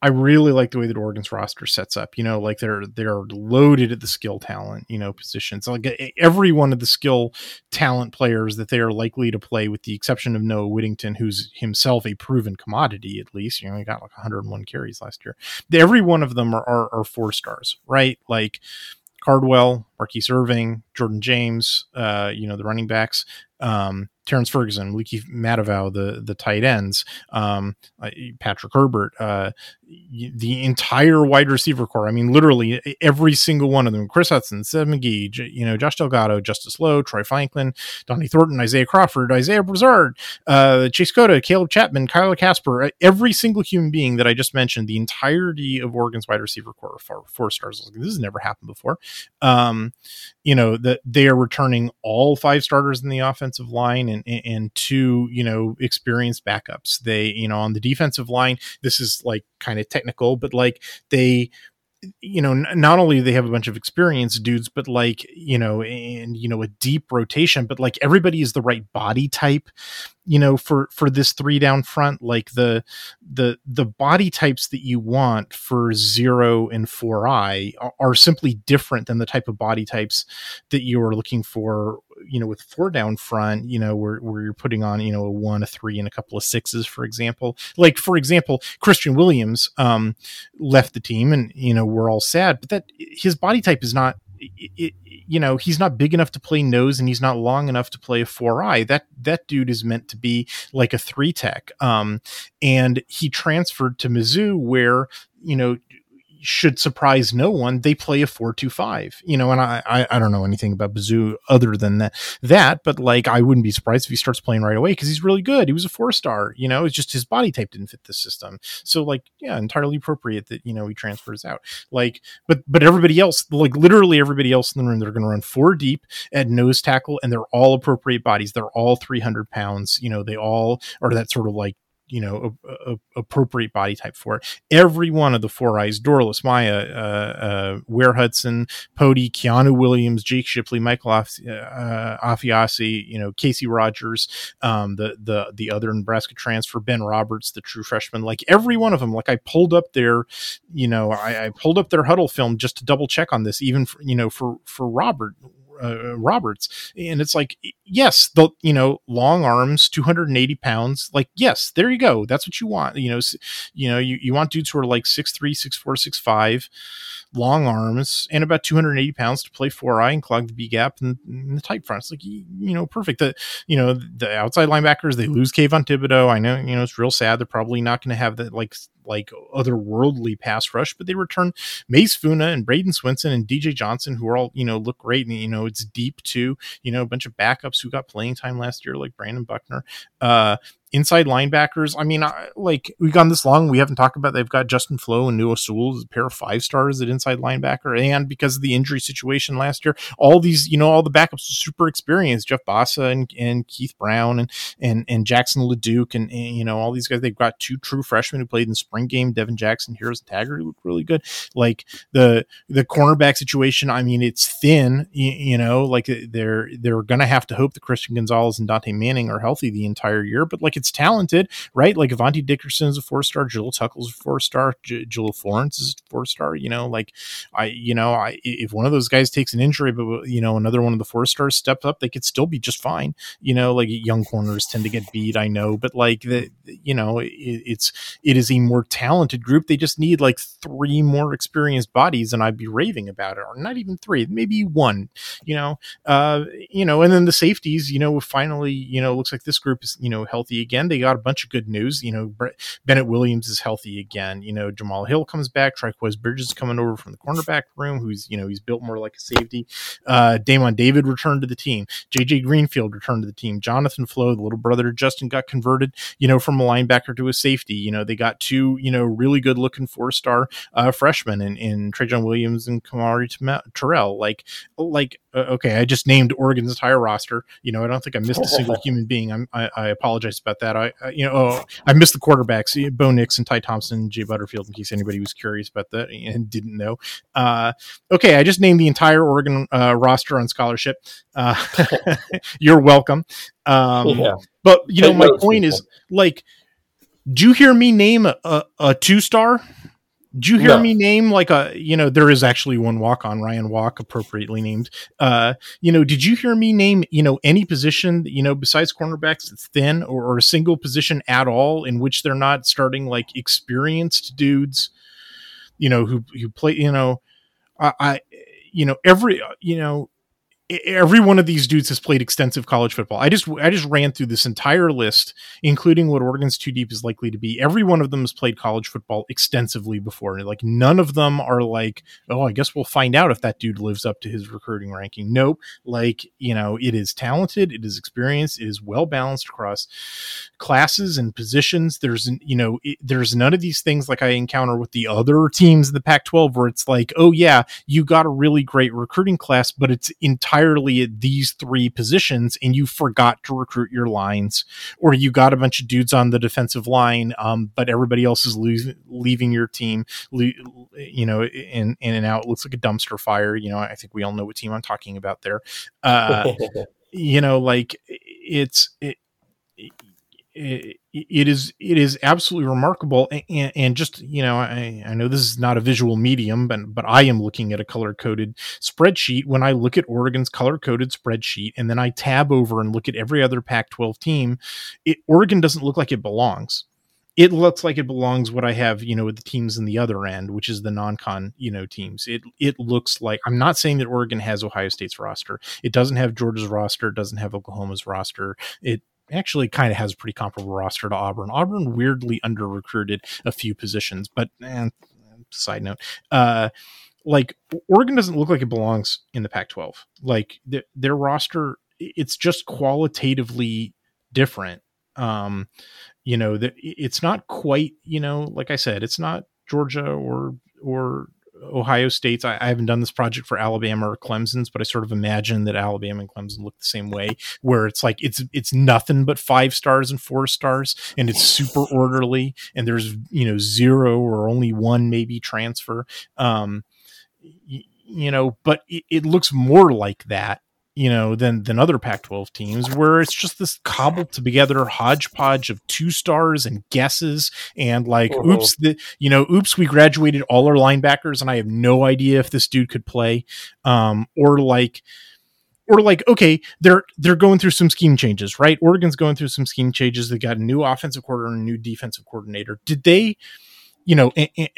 I really like the way that Oregon's roster sets up, you know, like they're, they're loaded at the skill talent, you know, positions. Like every one of the skill talent players that they are likely to play, with the exception of Noah Whittington, who's himself a proven commodity, at least, you know, he got like one hundred one carries last year. Every one of them are, are, are four stars, right? Like Cardwell, Marquise Irving, Jordan James, uh, you know, the running backs, um, Terrence Ferguson, Leaky Matavau, the, the tight ends, um, Patrick Herbert, uh, the entire wide receiver core. I mean, literally every single one of them, Chris Hudson, Seth McGee, J- you know, Josh Delgado, Justice Lowe, Troy Franklin, Donnie Thornton, Isaiah Crawford, Isaiah Broussard, uh, Chase Cota, Caleb Chapman, Kyle Casper, every single human being that I just mentioned, the entirety of Oregon's wide receiver core, four, four stars. This has never happened before. Um, you know, that they are returning all five starters in the offensive line and, and, and two, you know, experienced backups. They, you know, on the defensive line, this is like kind of technical, but like they, you know, n- not only do they have a bunch of experienced dudes, but like, you know, and, you know, a deep rotation, but like everybody is the right body type, you know, for, for this three down front, like the, the, the body types that you want for zero and four I are, are simply different than the type of body types that you are looking for you know, with four down front, you know, where, where you're putting on, you know, a one, a three, and a couple of sixes, for example. Like, for example, Christian Williams um, left the team, and, you know, we're all sad, but that his body type is not, it, it, you know, he's not big enough to play nose, and he's not long enough to play a four eye. That, that dude is meant to be like a three tech. Um, and he transferred to Mizzou, where, you know, should surprise no one, they play a four two five, you know, and I, I I don't know anything about Mizzou other than that, that, but like, I wouldn't be surprised if he starts playing right away because he's really good. He was a four-star, you know, it's just his body type didn't fit the system. So like, yeah, entirely appropriate that, you know, he transfers out. Like, but, but everybody else, like literally everybody else in the room, they're going to run four deep at nose tackle, and they're all appropriate bodies. They're all three hundred pounds, you know, they all are that sort of like, you know, a, a, appropriate body type for it. Every one of the four eyes, Dorlis, Maya, uh, uh, Ware Hudson, Pody, Keanu Williams, Jake Shipley, Michael Afiasi, you know, Casey Rogers, um, the, the, the other Nebraska transfer, Ben Roberts, the true freshman, like every one of them, like I pulled up their, you know, I, I pulled up their huddle film just to double check on this, even for, you know, for, for Robert, Uh, Roberts. And it's like, yes, the, you know, long arms, two hundred eighty pounds. Like, yes, there you go. That's what you want. You know, you know, you, you want dudes who are like six three, six four, six five, long arms, and about two hundred eighty pounds to play four eye and clog the B gap and, and the tight fronts. Like, you, you know, perfect. The, you know, the outside linebackers, they lose Kayvon Thibodeau. I know, you know, it's real sad. They're probably not going to have that, like, like otherworldly pass rush, but they return Mace Funa and Braden Swinson and D J Johnson, who are all, you know, look great. And, you know, it's deep too, you know, a bunch of backups who got playing time last year, like Brandon Buckner, uh, inside linebackers. I mean, I, like we've gone this long, we haven't talked about, they've got Justin Flo and Nua Sewell, a pair of five stars at inside linebacker. And because of the injury situation last year, all these, you know, all the backups are super experienced, Jeff Bassa and, and Keith Brown and, and, and Jackson LeDuc. And, and, you know, all these guys, they've got two true freshmen who played in the spring game, Devin Jackson, Heroes and Taggart, who look really good. Like the, the cornerback situation, I mean, it's thin, you, you know, like they're, they're going to have to hope that Christian Gonzalez and Dante Manning are healthy the entire year, but like it's, it's talented, right? Like Avante Dickerson is a four-star, Jill Tuckle's a four-star, J- Jill Florence is a four-star, you know, like I, you know, I, if one of those guys takes an injury, but you know, another one of the four-stars steps up, they could still be just fine. You know, like young corners tend to get beat. I know, but like the, you know, it, it's, it is a more talented group. They just need like three more experienced bodies and I'd be raving about it, or not even three, maybe one, you know, uh, you know, and then the safeties, you know, finally, you know, it looks like this group is, you know, healthy again. Again, they got a bunch of good news. You know, Brett, Bennett Williams is healthy again. You know, Jamal Hill comes back. Triquez Bridges coming over from the cornerback room, who's, you know, he's built more like a safety. Uh, Damon David returned to the team. J J Greenfield returned to the team. Jonathan Flo, the little brother to Justin, got converted, you know, from a linebacker to a safety. You know, they got two, you know, really good looking four-star uh, freshmen in, in Trajan Williams and Kamari Terrell. Like, like, uh, okay, I just named Oregon's entire roster. You know, I don't think I missed a single human being. I'm, I, I apologize about that. that I, I you know oh, I missed the quarterbacks, Bo Nix and Ty Thompson, Jay Butterfield, in case anybody was curious about that and didn't know. Uh okay, I just named the entire Oregon uh roster on scholarship. Uh you're welcome. Um yeah. But you know, my point is, like, do you hear me name a, a, a two-star? Do you hear no. me name like a, you know, there is actually one walk on, Ryan Walk, appropriately named. Uh, you know, did you hear me name, you know, any position, you know, besides cornerbacks that's thin, or, or a single position at all in which they're not starting like experienced dudes, you know, who, who play, you know, I, I you know, every, you know, every one of these dudes has played extensive college football. I just, I just ran through this entire list, including what Oregon's two deep is likely to be. Every one of them has played college football extensively before. Like none of them are like, oh, I guess we'll find out if that dude lives up to his recruiting ranking. Nope. Like, you know, it is talented. It is experienced. It is well balanced across classes and positions. There's, you know, it, there's none of these things like I encounter with the other teams in the Pac twelve where it's like, oh yeah, you got a really great recruiting class, but it's entirely at these three positions and you forgot to recruit your lines, or you got a bunch of dudes on the defensive line, um, but everybody else is lo- leaving your team, lo- you know, in, in and out. It looks like a dumpster fire. You know, I think we all know what team I'm talking about there. Uh, you know, like it's, it, it, it is it is absolutely remarkable. And, and just, you know, I, I know this is not a visual medium, but, but I am looking at a color-coded spreadsheet. When I look at Oregon's color-coded spreadsheet and then I tab over and look at every other Pac twelve team, it, Oregon doesn't look like it belongs. It looks like it belongs what I have, you know, with the teams in the other end, which is the non-con, you know, teams. It it looks like, I'm not saying that Oregon has Ohio State's roster. It doesn't have Georgia's roster. It doesn't have Oklahoma's roster. It actually kind of has a pretty comparable roster to Auburn. Auburn weirdly under-recruited a few positions, but eh, side note, uh, like Oregon doesn't look like it belongs in the Pac twelve. Like th- their roster, it's just qualitatively different. Um, you know, that it's not quite, you know, like I said, it's not Georgia or, or Ohio State's. I, I haven't done this project for Alabama or Clemson's, but I sort of imagine that Alabama and Clemson look the same way, where it's like, it's, it's nothing but five stars and four stars, and it's super orderly. And there's, you know, zero or only one, maybe transfer, um, y- you know, but it, it looks more like that, you know, than, than other Pac twelve teams, where it's just this cobbled together hodgepodge of two stars and guesses. And like, oh. oops, the, you know, oops, we graduated all our linebackers and I have no idea if this dude could play. Um, or like, or like, okay, they're, they're going through some scheme changes, right? Oregon's going through some scheme changes. They got a new offensive coordinator and a new defensive coordinator. Did they, you know, and, and,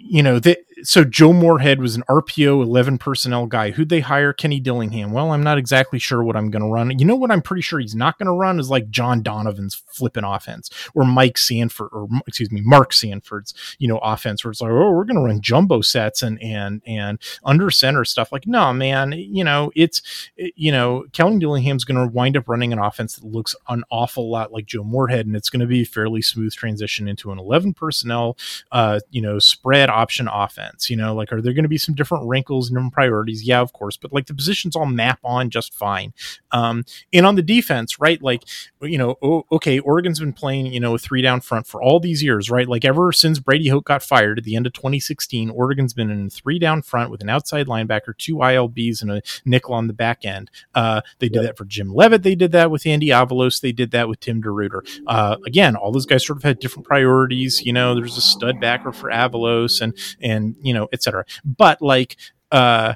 you know, that, so Joe Moorhead was an R P O eleven personnel guy. Who'd they hire? Kenny Dillingham. Well, I'm not exactly sure what I'm going to run. You know what I'm pretty sure he's not going to run is like John Donovan's flipping offense, or Mike Sanford, or excuse me, Mark Sanford's, you know, offense, where it's like, oh, we're going to run jumbo sets and, and, and under center stuff. Like, no, man, you know, it's, you know, Kenny Dillingham's going to wind up running an offense that looks an awful lot like Joe Moorhead. And it's going to be a fairly smooth transition into an eleven personnel, uh, you know, spread option offense. You know, like, are there going to be some different wrinkles and different priorities? Yeah, of course, but like the positions all map on just fine. Um, and on the defense, right? Like, you know, oh, okay, Oregon's been playing, you know, a three down front for all these years, right? Like ever since Brady Hoke got fired at the end of twenty sixteen, Oregon's been in a three down front with an outside linebacker, two I L Bs, and a nickel on the back end. Uh, they did yeah. that for Jim Leavitt. They did that with Andy Avalos. They did that with Tim DeRuiter. Uh, again, all those guys sort of had different priorities. You know, there's a stud backer for Avalos, and and you know, etc. But like uh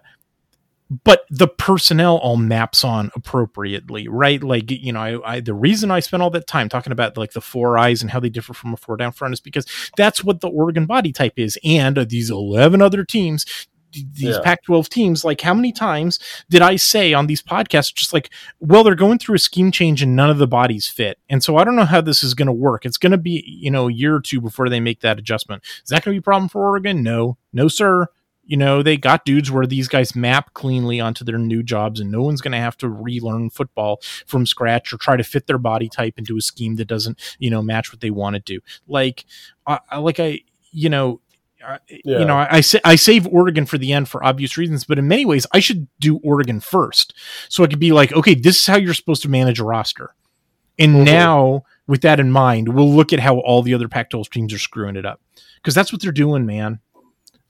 but the personnel all maps on appropriately, right? Like, you know, I, I the reason I spent all that time talking about like the four eyes and how they differ from a four down front is because that's what the Oregon body type is. And uh, these eleven other teams, these yeah. Pac twelve teams, like how many times did I say on these podcasts, just like, well, they're going through a scheme change and none of the bodies fit. And so I don't know how this is going to work. It's going to be, you know, a year or two before they make that adjustment. Is that going to be a problem for Oregon? No, no, sir. You know, they got dudes where these guys map cleanly onto their new jobs, and no one's going to have to relearn football from scratch or try to fit their body type into a scheme that doesn't, you know, match what they want to do. Like, I, like I, you know, Uh, yeah. You know, I, I, sa- I save Oregon for the end for obvious reasons, but in many ways I should do Oregon first. So I could be like, okay, this is how you're supposed to manage a roster. And mm-hmm. now with that in mind, we'll look at how all the other Pac twelve teams are screwing it up. Cause that's what they're doing, man.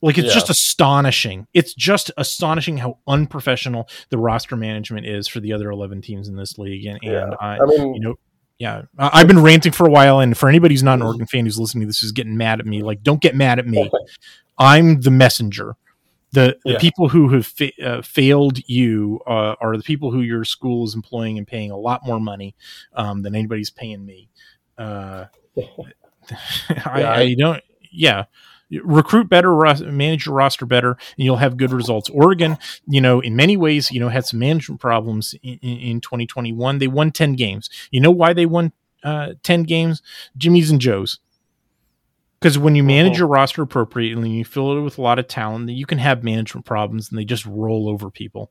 Like, it's yeah. just astonishing. It's just astonishing how unprofessional the roster management is for the other eleven teams in this league. And, yeah. and I, I mean, you know, Yeah, I've been ranting for a while, and for anybody who's not an Oregon fan who's listening to this is getting mad at me, like, don't get mad at me. I'm the messenger. The, the yeah. people who have fa- uh, failed you uh, are the people who your school is employing and paying a lot more money um, than anybody's paying me. Uh, I, yeah. I don't, yeah. Recruit better, manage your roster better, and you'll have good results. Oregon, you know, in many ways, you know, had some management problems in, in twenty twenty-one. They won ten games. You know why they won uh, ten games? Jimmy's and Joe's. Because when you manage your roster appropriately and you fill it with a lot of talent, you can have management problems, and they just roll over people.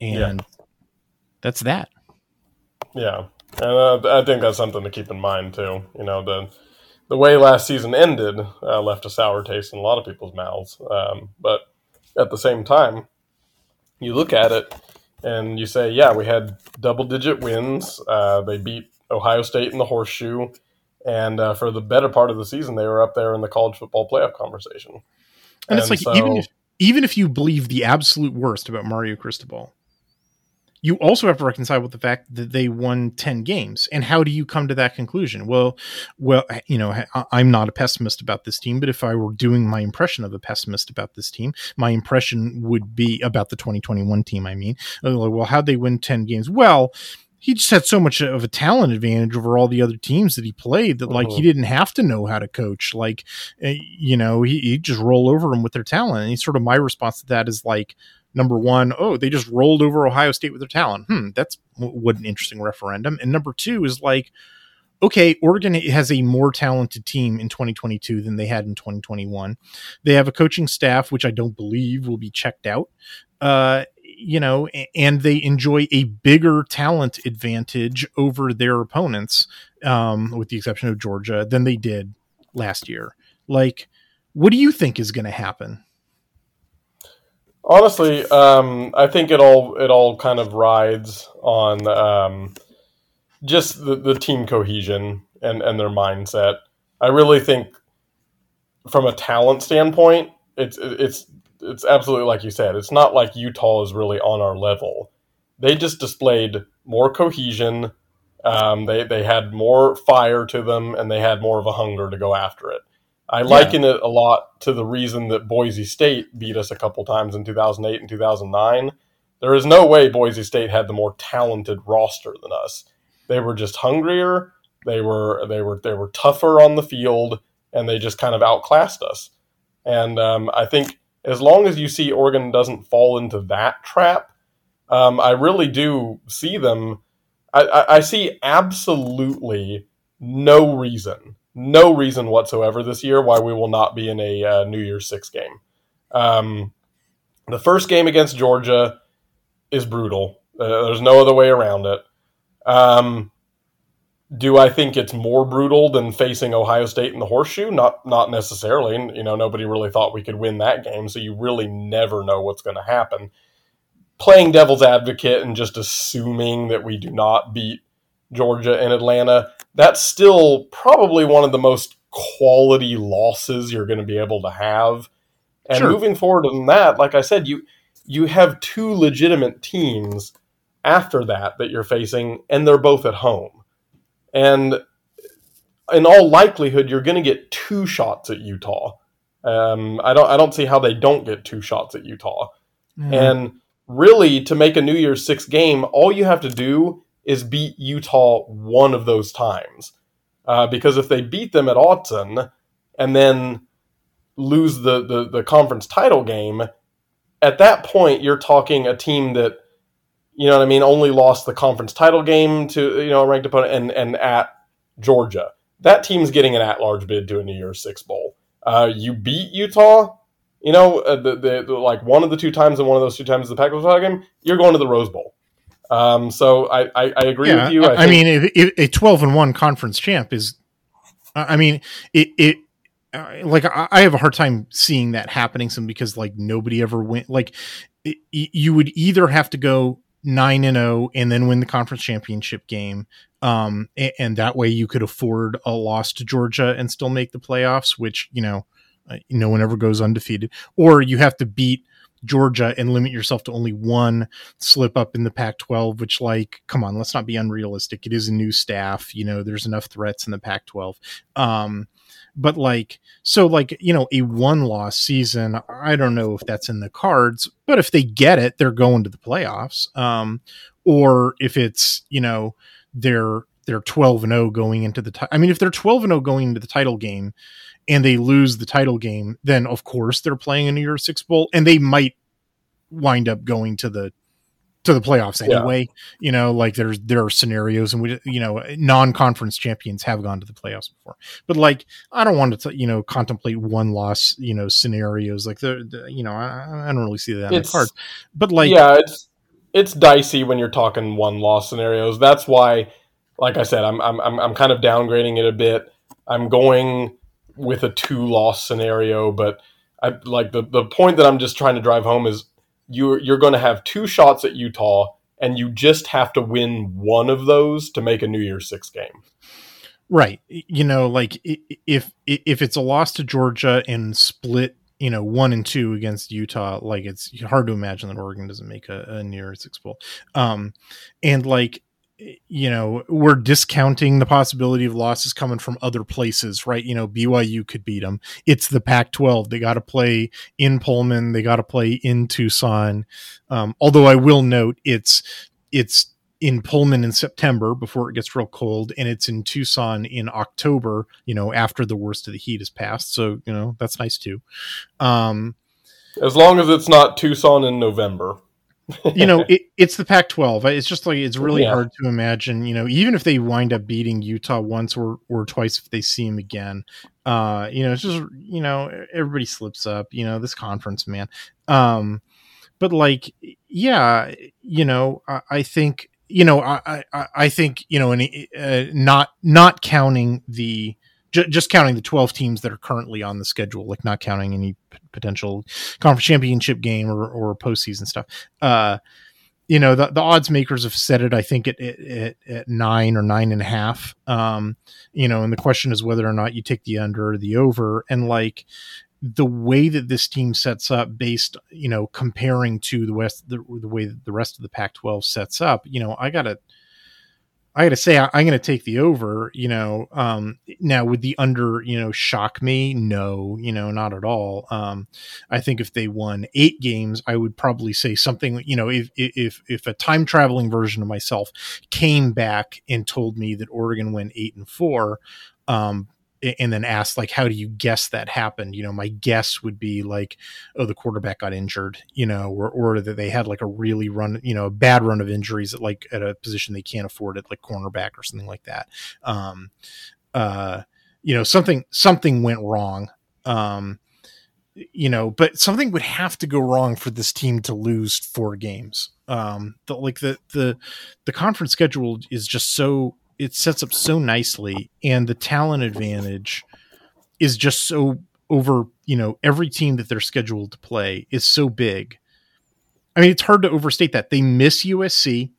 And yeah. that's that. Yeah. And uh, I think that's something to keep in mind, too. You know, the The way last season ended uh, left a sour taste in a lot of people's mouths. Um, but at the same time, you look at it and you say, yeah, we had double-digit wins. Uh, they beat Ohio State in the horseshoe. And uh, for the better part of the season, they were up there in the college football playoff conversation. And, and it's like, so, even, if, even if you believe the absolute worst about Mario Cristobal, you also have to reconcile with the fact that they won ten games. And how do you come to that conclusion? Well, well, you know, I'm not a pessimist about this team, but if I were doing my impression of a pessimist about this team, my impression would be about the twenty twenty-one team. I mean, well, how'd they win ten games? Well, he just had so much of a talent advantage over all the other teams that he played that, like, he didn't have to know how to coach. Like, you know, he, he just roll over them with their talent. And he's sort of, my response to that is like, number one, oh, they just rolled over Ohio State with their talent. Hmm, that's what an interesting referendum. And number two is like, okay, Oregon has a more talented team in twenty twenty-two than they had in twenty twenty-one. They have a coaching staff, which I don't believe will be checked out. Uh, you know, and they enjoy a bigger talent advantage over their opponents, um, with the exception of Georgia, than they did last year. Like, what do you think is going to happen? Honestly, um, I think it all, it all kind of rides on, um, just the, the team cohesion and, and their mindset. I really think from a talent standpoint, it's, it's, it's absolutely like you said. It's not like Utah is really on our level. They just displayed more cohesion. Um, they they had more fire to them, and they had more of a hunger to go after it. I liken yeah. it a lot to the reason that Boise State beat us a couple times in two thousand eight and two thousand nine. There is no way Boise State had the more talented roster than us. They were just hungrier. They were they were they were tougher on the field, and they just kind of outclassed us. And um, I think, as long as you see Oregon doesn't fall into that trap, um, I really do see them. I, I, I see absolutely no reason, no reason whatsoever this year why we will not be in a uh, New Year's Six game. Um, the first game against Georgia is brutal. Uh, there's no other way around it. Um, do I think it's more brutal than facing Ohio State in the horseshoe? Not not necessarily. You know, nobody really thought we could win that game, so you really never know what's going to happen. Playing devil's advocate and just assuming that we do not beat Georgia and Atlanta, that's still probably one of the most quality losses you're going to be able to have. And sure, moving forward on that, like I said, you you have two legitimate teams after that that you're facing, and they're both at home. And in all likelihood, you're going to get two shots at Utah. Um, I don't I don't see how they don't get two shots at Utah. Mm. And really, to make a New Year's Six game, all you have to do is beat Utah one of those times. Uh, because if they beat them at Autzen and then lose the, the, the conference title game, at that point, you're talking a team that, you know what I mean, only lost the conference title game to, you know, a ranked opponent, and, and at Georgia. That team's getting an at-large bid to a New Year's Six Bowl. Uh, you beat Utah, you know, uh, the, the, the, like one of the two times, and one of those two times the Pac twelve title game, you're going to the Rose Bowl. Um, so I, I, I agree yeah, with you. I, I think- mean, if, if a twelve and one conference champ is, I mean, it, it uh, like, I, I have a hard time seeing that happening, some because, like, nobody ever went, like, it, you would either have to go nine and oh and then win the conference championship game. Um, and, and that way you could afford a loss to Georgia and still make the playoffs, which, you know, uh, no one ever goes undefeated. Or you have to beat Georgia and limit yourself to only one slip up in the Pac twelve, which, like, come on, let's not be unrealistic. It is a new staff. You know, there's enough threats in the Pac twelve. Um, but like, so like, you know, a one loss season, I don't know if that's in the cards, but if they get it, they're going to the playoffs. Um, or if it's, you know, they're, they're twelve and oh going into the, t- I mean, if they're twelve and oh going into the title game and they lose the title game, then of course they're playing a New Year's Six Bowl, and they might wind up going to the, to the playoffs anyway. Yeah. You know, like there's, there are scenarios in which, you know, non-conference champions have gone to the playoffs before, but like, I don't want to, t- you know, contemplate one loss, you know, scenarios like the, the you know, I, I don't really see that in the card, but like, yeah, it's, it's dicey when you're talking one loss scenarios. That's why, like I said, I'm, I'm, I'm, I'm kind of downgrading it a bit. I'm going with a two loss scenario, but I like the, the point that I'm just trying to drive home is, You're, you're going to have two shots at Utah, and you just have to win one of those to make a New Year's Six game. Right. You know, like if, if it's a loss to Georgia and split you know, one and two against Utah, like it's hard to imagine that Oregon doesn't make a, a near six bowl. Um, and like, you know, we're discounting the possibility of losses coming from other places, right? You know, B Y U could beat them. It's the Pac twelve. They got to play in Pullman. They got to play in Tucson. Um, although I will note it's, it's in Pullman in September before it gets real cold, and it's in Tucson in October, you know, after the worst of the heat has passed. So, you know, that's nice too. Um, as long as it's not Tucson in November. You know, it, it's the Pac twelve. It's just like, it's really yeah. hard to imagine, you know, even if they wind up beating Utah once or, or twice, if they see him again, uh, you know, it's just, you know, everybody slips up, you know, this conference, man. Um, but like, yeah, you know, I, I think, you know, I, I, I think, you know, and uh, not, not counting the, just counting the twelve teams that are currently on the schedule, like not counting any p- potential conference championship game or, or postseason stuff. Uh, you know, the, the odds makers have set it, I think at, at, at nine or nine and a half. Um, you know, and the question is whether or not you take the under or the over, and like the way that this team sets up based, you know, comparing to the West, the, the way that the rest of the Pac twelve sets up, you know, I got to, I got to say, I, I'm going to take the over, you know, um, now would the under, you know, shock me? No, you know, not at all. Um, I think if they won eight games, I would probably say something, you know, if, if, if a time traveling version of myself came back and told me that Oregon went eight and four, um, and then asked, like, how do you guess that happened? You know, my guess would be like, oh, the quarterback got injured, you know, or, or that they had like a really run, you know, a bad run of injuries at like at a position they can't afford it, like cornerback or something like that. Um, uh, you know, something, something went wrong. Um, you know, but something would have to go wrong for this team to lose four games. Um, the, like the, the, the conference schedule is just so, it sets up so nicely, and the talent advantage is just so over, you know, every team that they're scheduled to play is so big. I mean, it's hard to overstate that. They miss U S C,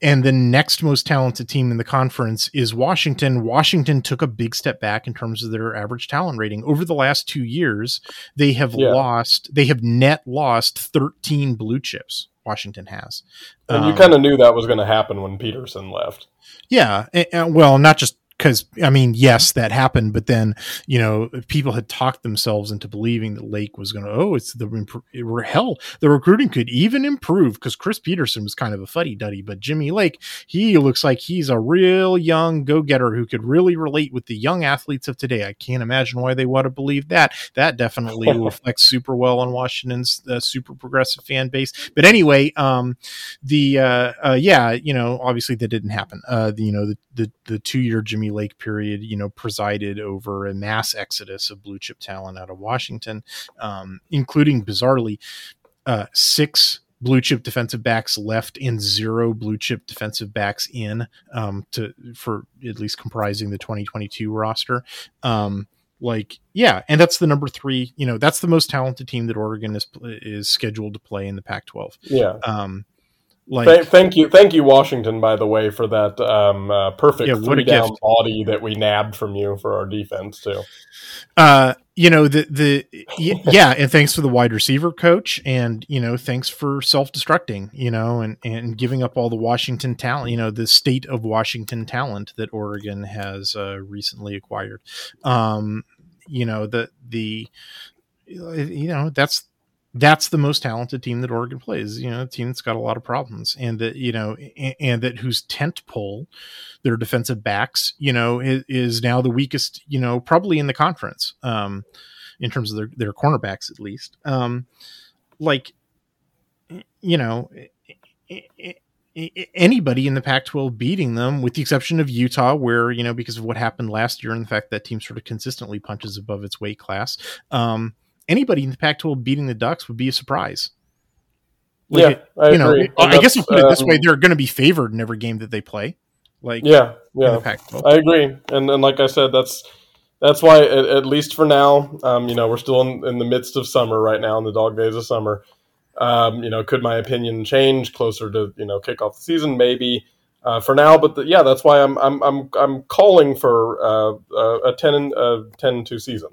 and the next most talented team in the conference is Washington. Washington took a big step back in terms of their average talent rating. Over the last two years, they have yeah. lost, they have net lost thirteen blue chips. Washington has. And um, you kind of knew that was going to happen when Peterson left. Yeah. And, and, well, not just because, I mean, yes, that happened, but then, you know, people had talked themselves into believing that Lake was going to, oh, it's the, it were, hell, the recruiting could even improve because Chris Peterson was kind of a fuddy-duddy, but Jimmy Lake, he looks like he's a real young go-getter who could really relate with the young athletes of today. I can't imagine why they want to believe that. That definitely reflects super well on Washington's uh, super progressive fan base. But anyway, um, the, uh, uh, yeah, you know, obviously that didn't happen. Uh, the, you know, the, the, the two-year Jimmy Lake period, you know, presided over a mass exodus of blue chip talent out of Washington, um, including bizarrely uh, six blue chip defensive backs left and zero blue chip defensive backs in um, to for at least comprising the twenty twenty-two roster. Um, like, yeah. And that's the number three, you know, that's the most talented team that Oregon is, is scheduled to play in the Pac twelve. Yeah. Um, Like, Th- thank you, thank you, Washington. By the way, for that um, uh, perfect yeah, three-down body that we nabbed from you for our defense too. Uh, you know the the yeah, and thanks for the wide receiver coach, and you know thanks for self-destructing, you know, and and giving up all the Washington talent, you know, the state of Washington talent that Oregon has uh, recently acquired. Um, you know the the you know that's. That's the most talented team that Oregon plays, you know, a team that's got a lot of problems, and that, you know, and, and that whose tent pole, their defensive backs, you know, is, is now the weakest, you know, probably in the conference, um, in terms of their, their cornerbacks, at least. Um, like, you know, it, it, anybody in the Pac twelve beating them, with the exception of Utah, where, you know, because of what happened last year and the fact that team sort of consistently punches above its weight class, um, anybody in the Pac twelve beating the Ducks would be a surprise. Like yeah, it, I you know, agree. It, I guess if you put it this um, way, they're going to be favored in every game that they play. Like yeah, yeah, Pac twelve. I agree. And and like I said, that's that's why at, at least for now, um, you know, we're still in, in the midst of summer right now, in the dog days of summer. Um, you know, could my opinion change closer to you know kickoff the season? Maybe uh, for now, but the, yeah, that's why I'm I'm I'm I'm calling for uh, a ten and uh, ten and two season.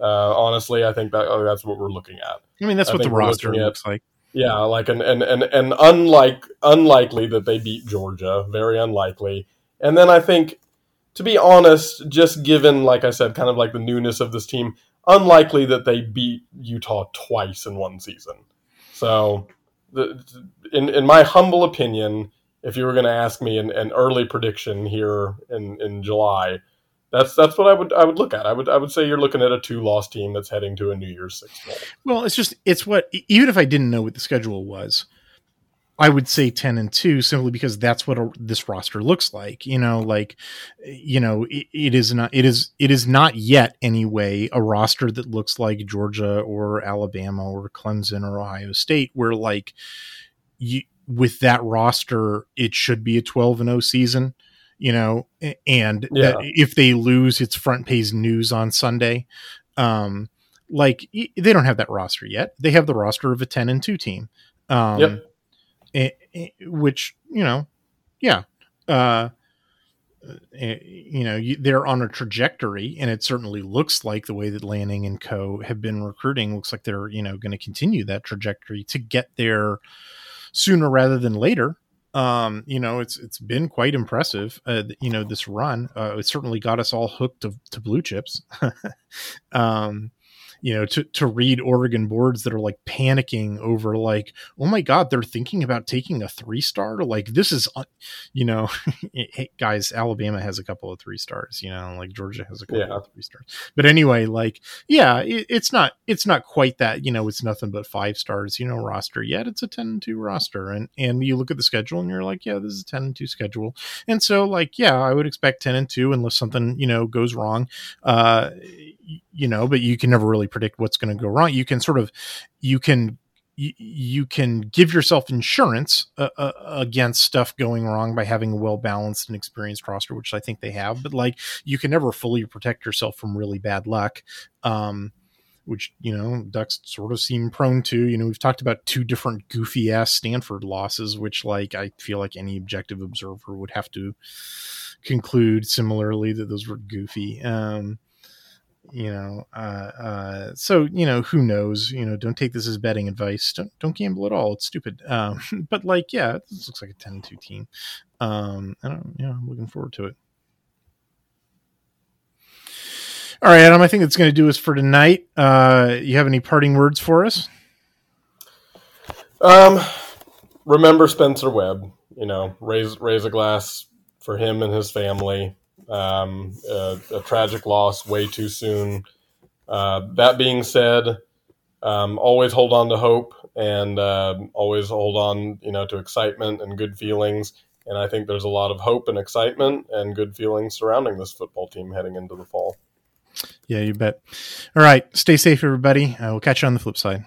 Uh, honestly, I think that oh, that's what we're looking at. I mean, that's I what the roster at, looks like. Yeah, like an and and and unlike unlikely that they beat Georgia, very unlikely. And then I think, to be honest, just given, like I said, kind of like the newness of this team, unlikely that they beat Utah twice in one season. So, the, in in my humble opinion, if you were going to ask me an, an early prediction here in, in July, that's that's what I would I would look at. I would I would say you're looking at a two-loss team that's heading to a New Year's Six bowl. Well, it's just it's what even if I didn't know what the schedule was, I would say ten and two simply because that's what a, this roster looks like. You know, like you know, it, it is not it is it is not yet anyway a roster that looks like Georgia or Alabama or Clemson or Ohio State, where like you with that roster it should be a twelve and oh season. You know, and yeah. If they lose, it's front page news on Sunday. Um, like they don't have that roster yet. They have the roster of a ten and two team, um, yep. which, you know, yeah. Uh, you know, they're on a trajectory, and it certainly looks like the way that Lanning and co have been recruiting looks like they're, you know, going to continue that trajectory to get there sooner rather than later. Um, you know, it's it's been quite impressive. Uh, you know, this run, uh, it certainly got us all hooked to, to blue chips. um, you know, to to read Oregon boards that are like panicking over like, oh my God, they're thinking about taking a three star. Like this is, un-, you know, hey, guys, Alabama has a couple of three stars. You know, like Georgia has a couple yeah. of three stars. But anyway, like, yeah, it, it's not it's not quite that. You know, it's nothing but five stars. You know, roster yet. It's a ten and two roster, and and you look at the schedule and you're like, yeah, this is a ten and two schedule. And so like, yeah, I would expect ten and two unless something you know goes wrong. Uh, you know, but you can never really predict what's going to go wrong. You can sort of, you can, you, you can give yourself insurance uh, uh, against stuff going wrong by having a well-balanced and experienced roster, which I think they have, but like you can never fully protect yourself from really bad luck. Um, which, you know, Ducks sort of seem prone to. You know, we've talked about two different goofy ass Stanford losses, which like, I feel like any objective observer would have to conclude similarly that those were goofy. Um, You know, uh, uh, so, you know, who knows, you know, don't take this as betting advice. Don't, don't gamble at all. It's stupid. Um, but like, yeah, this looks like a ten and two team. Um, I don't, you know, I'm looking forward to it. All right, Adam, I think that's going to do us for tonight. Uh, you have any parting words for us? Um, remember Spencer Webb, you know, raise, raise a glass for him and his family. Um, uh, a tragic loss way too soon. Uh, that being said, um, always hold on to hope and uh, always hold on, you know, to excitement and good feelings. And I think there's a lot of hope and excitement and good feelings surrounding this football team heading into the fall. Yeah, you bet. All right. Stay safe, everybody. Uh, we'll catch you on the flip side.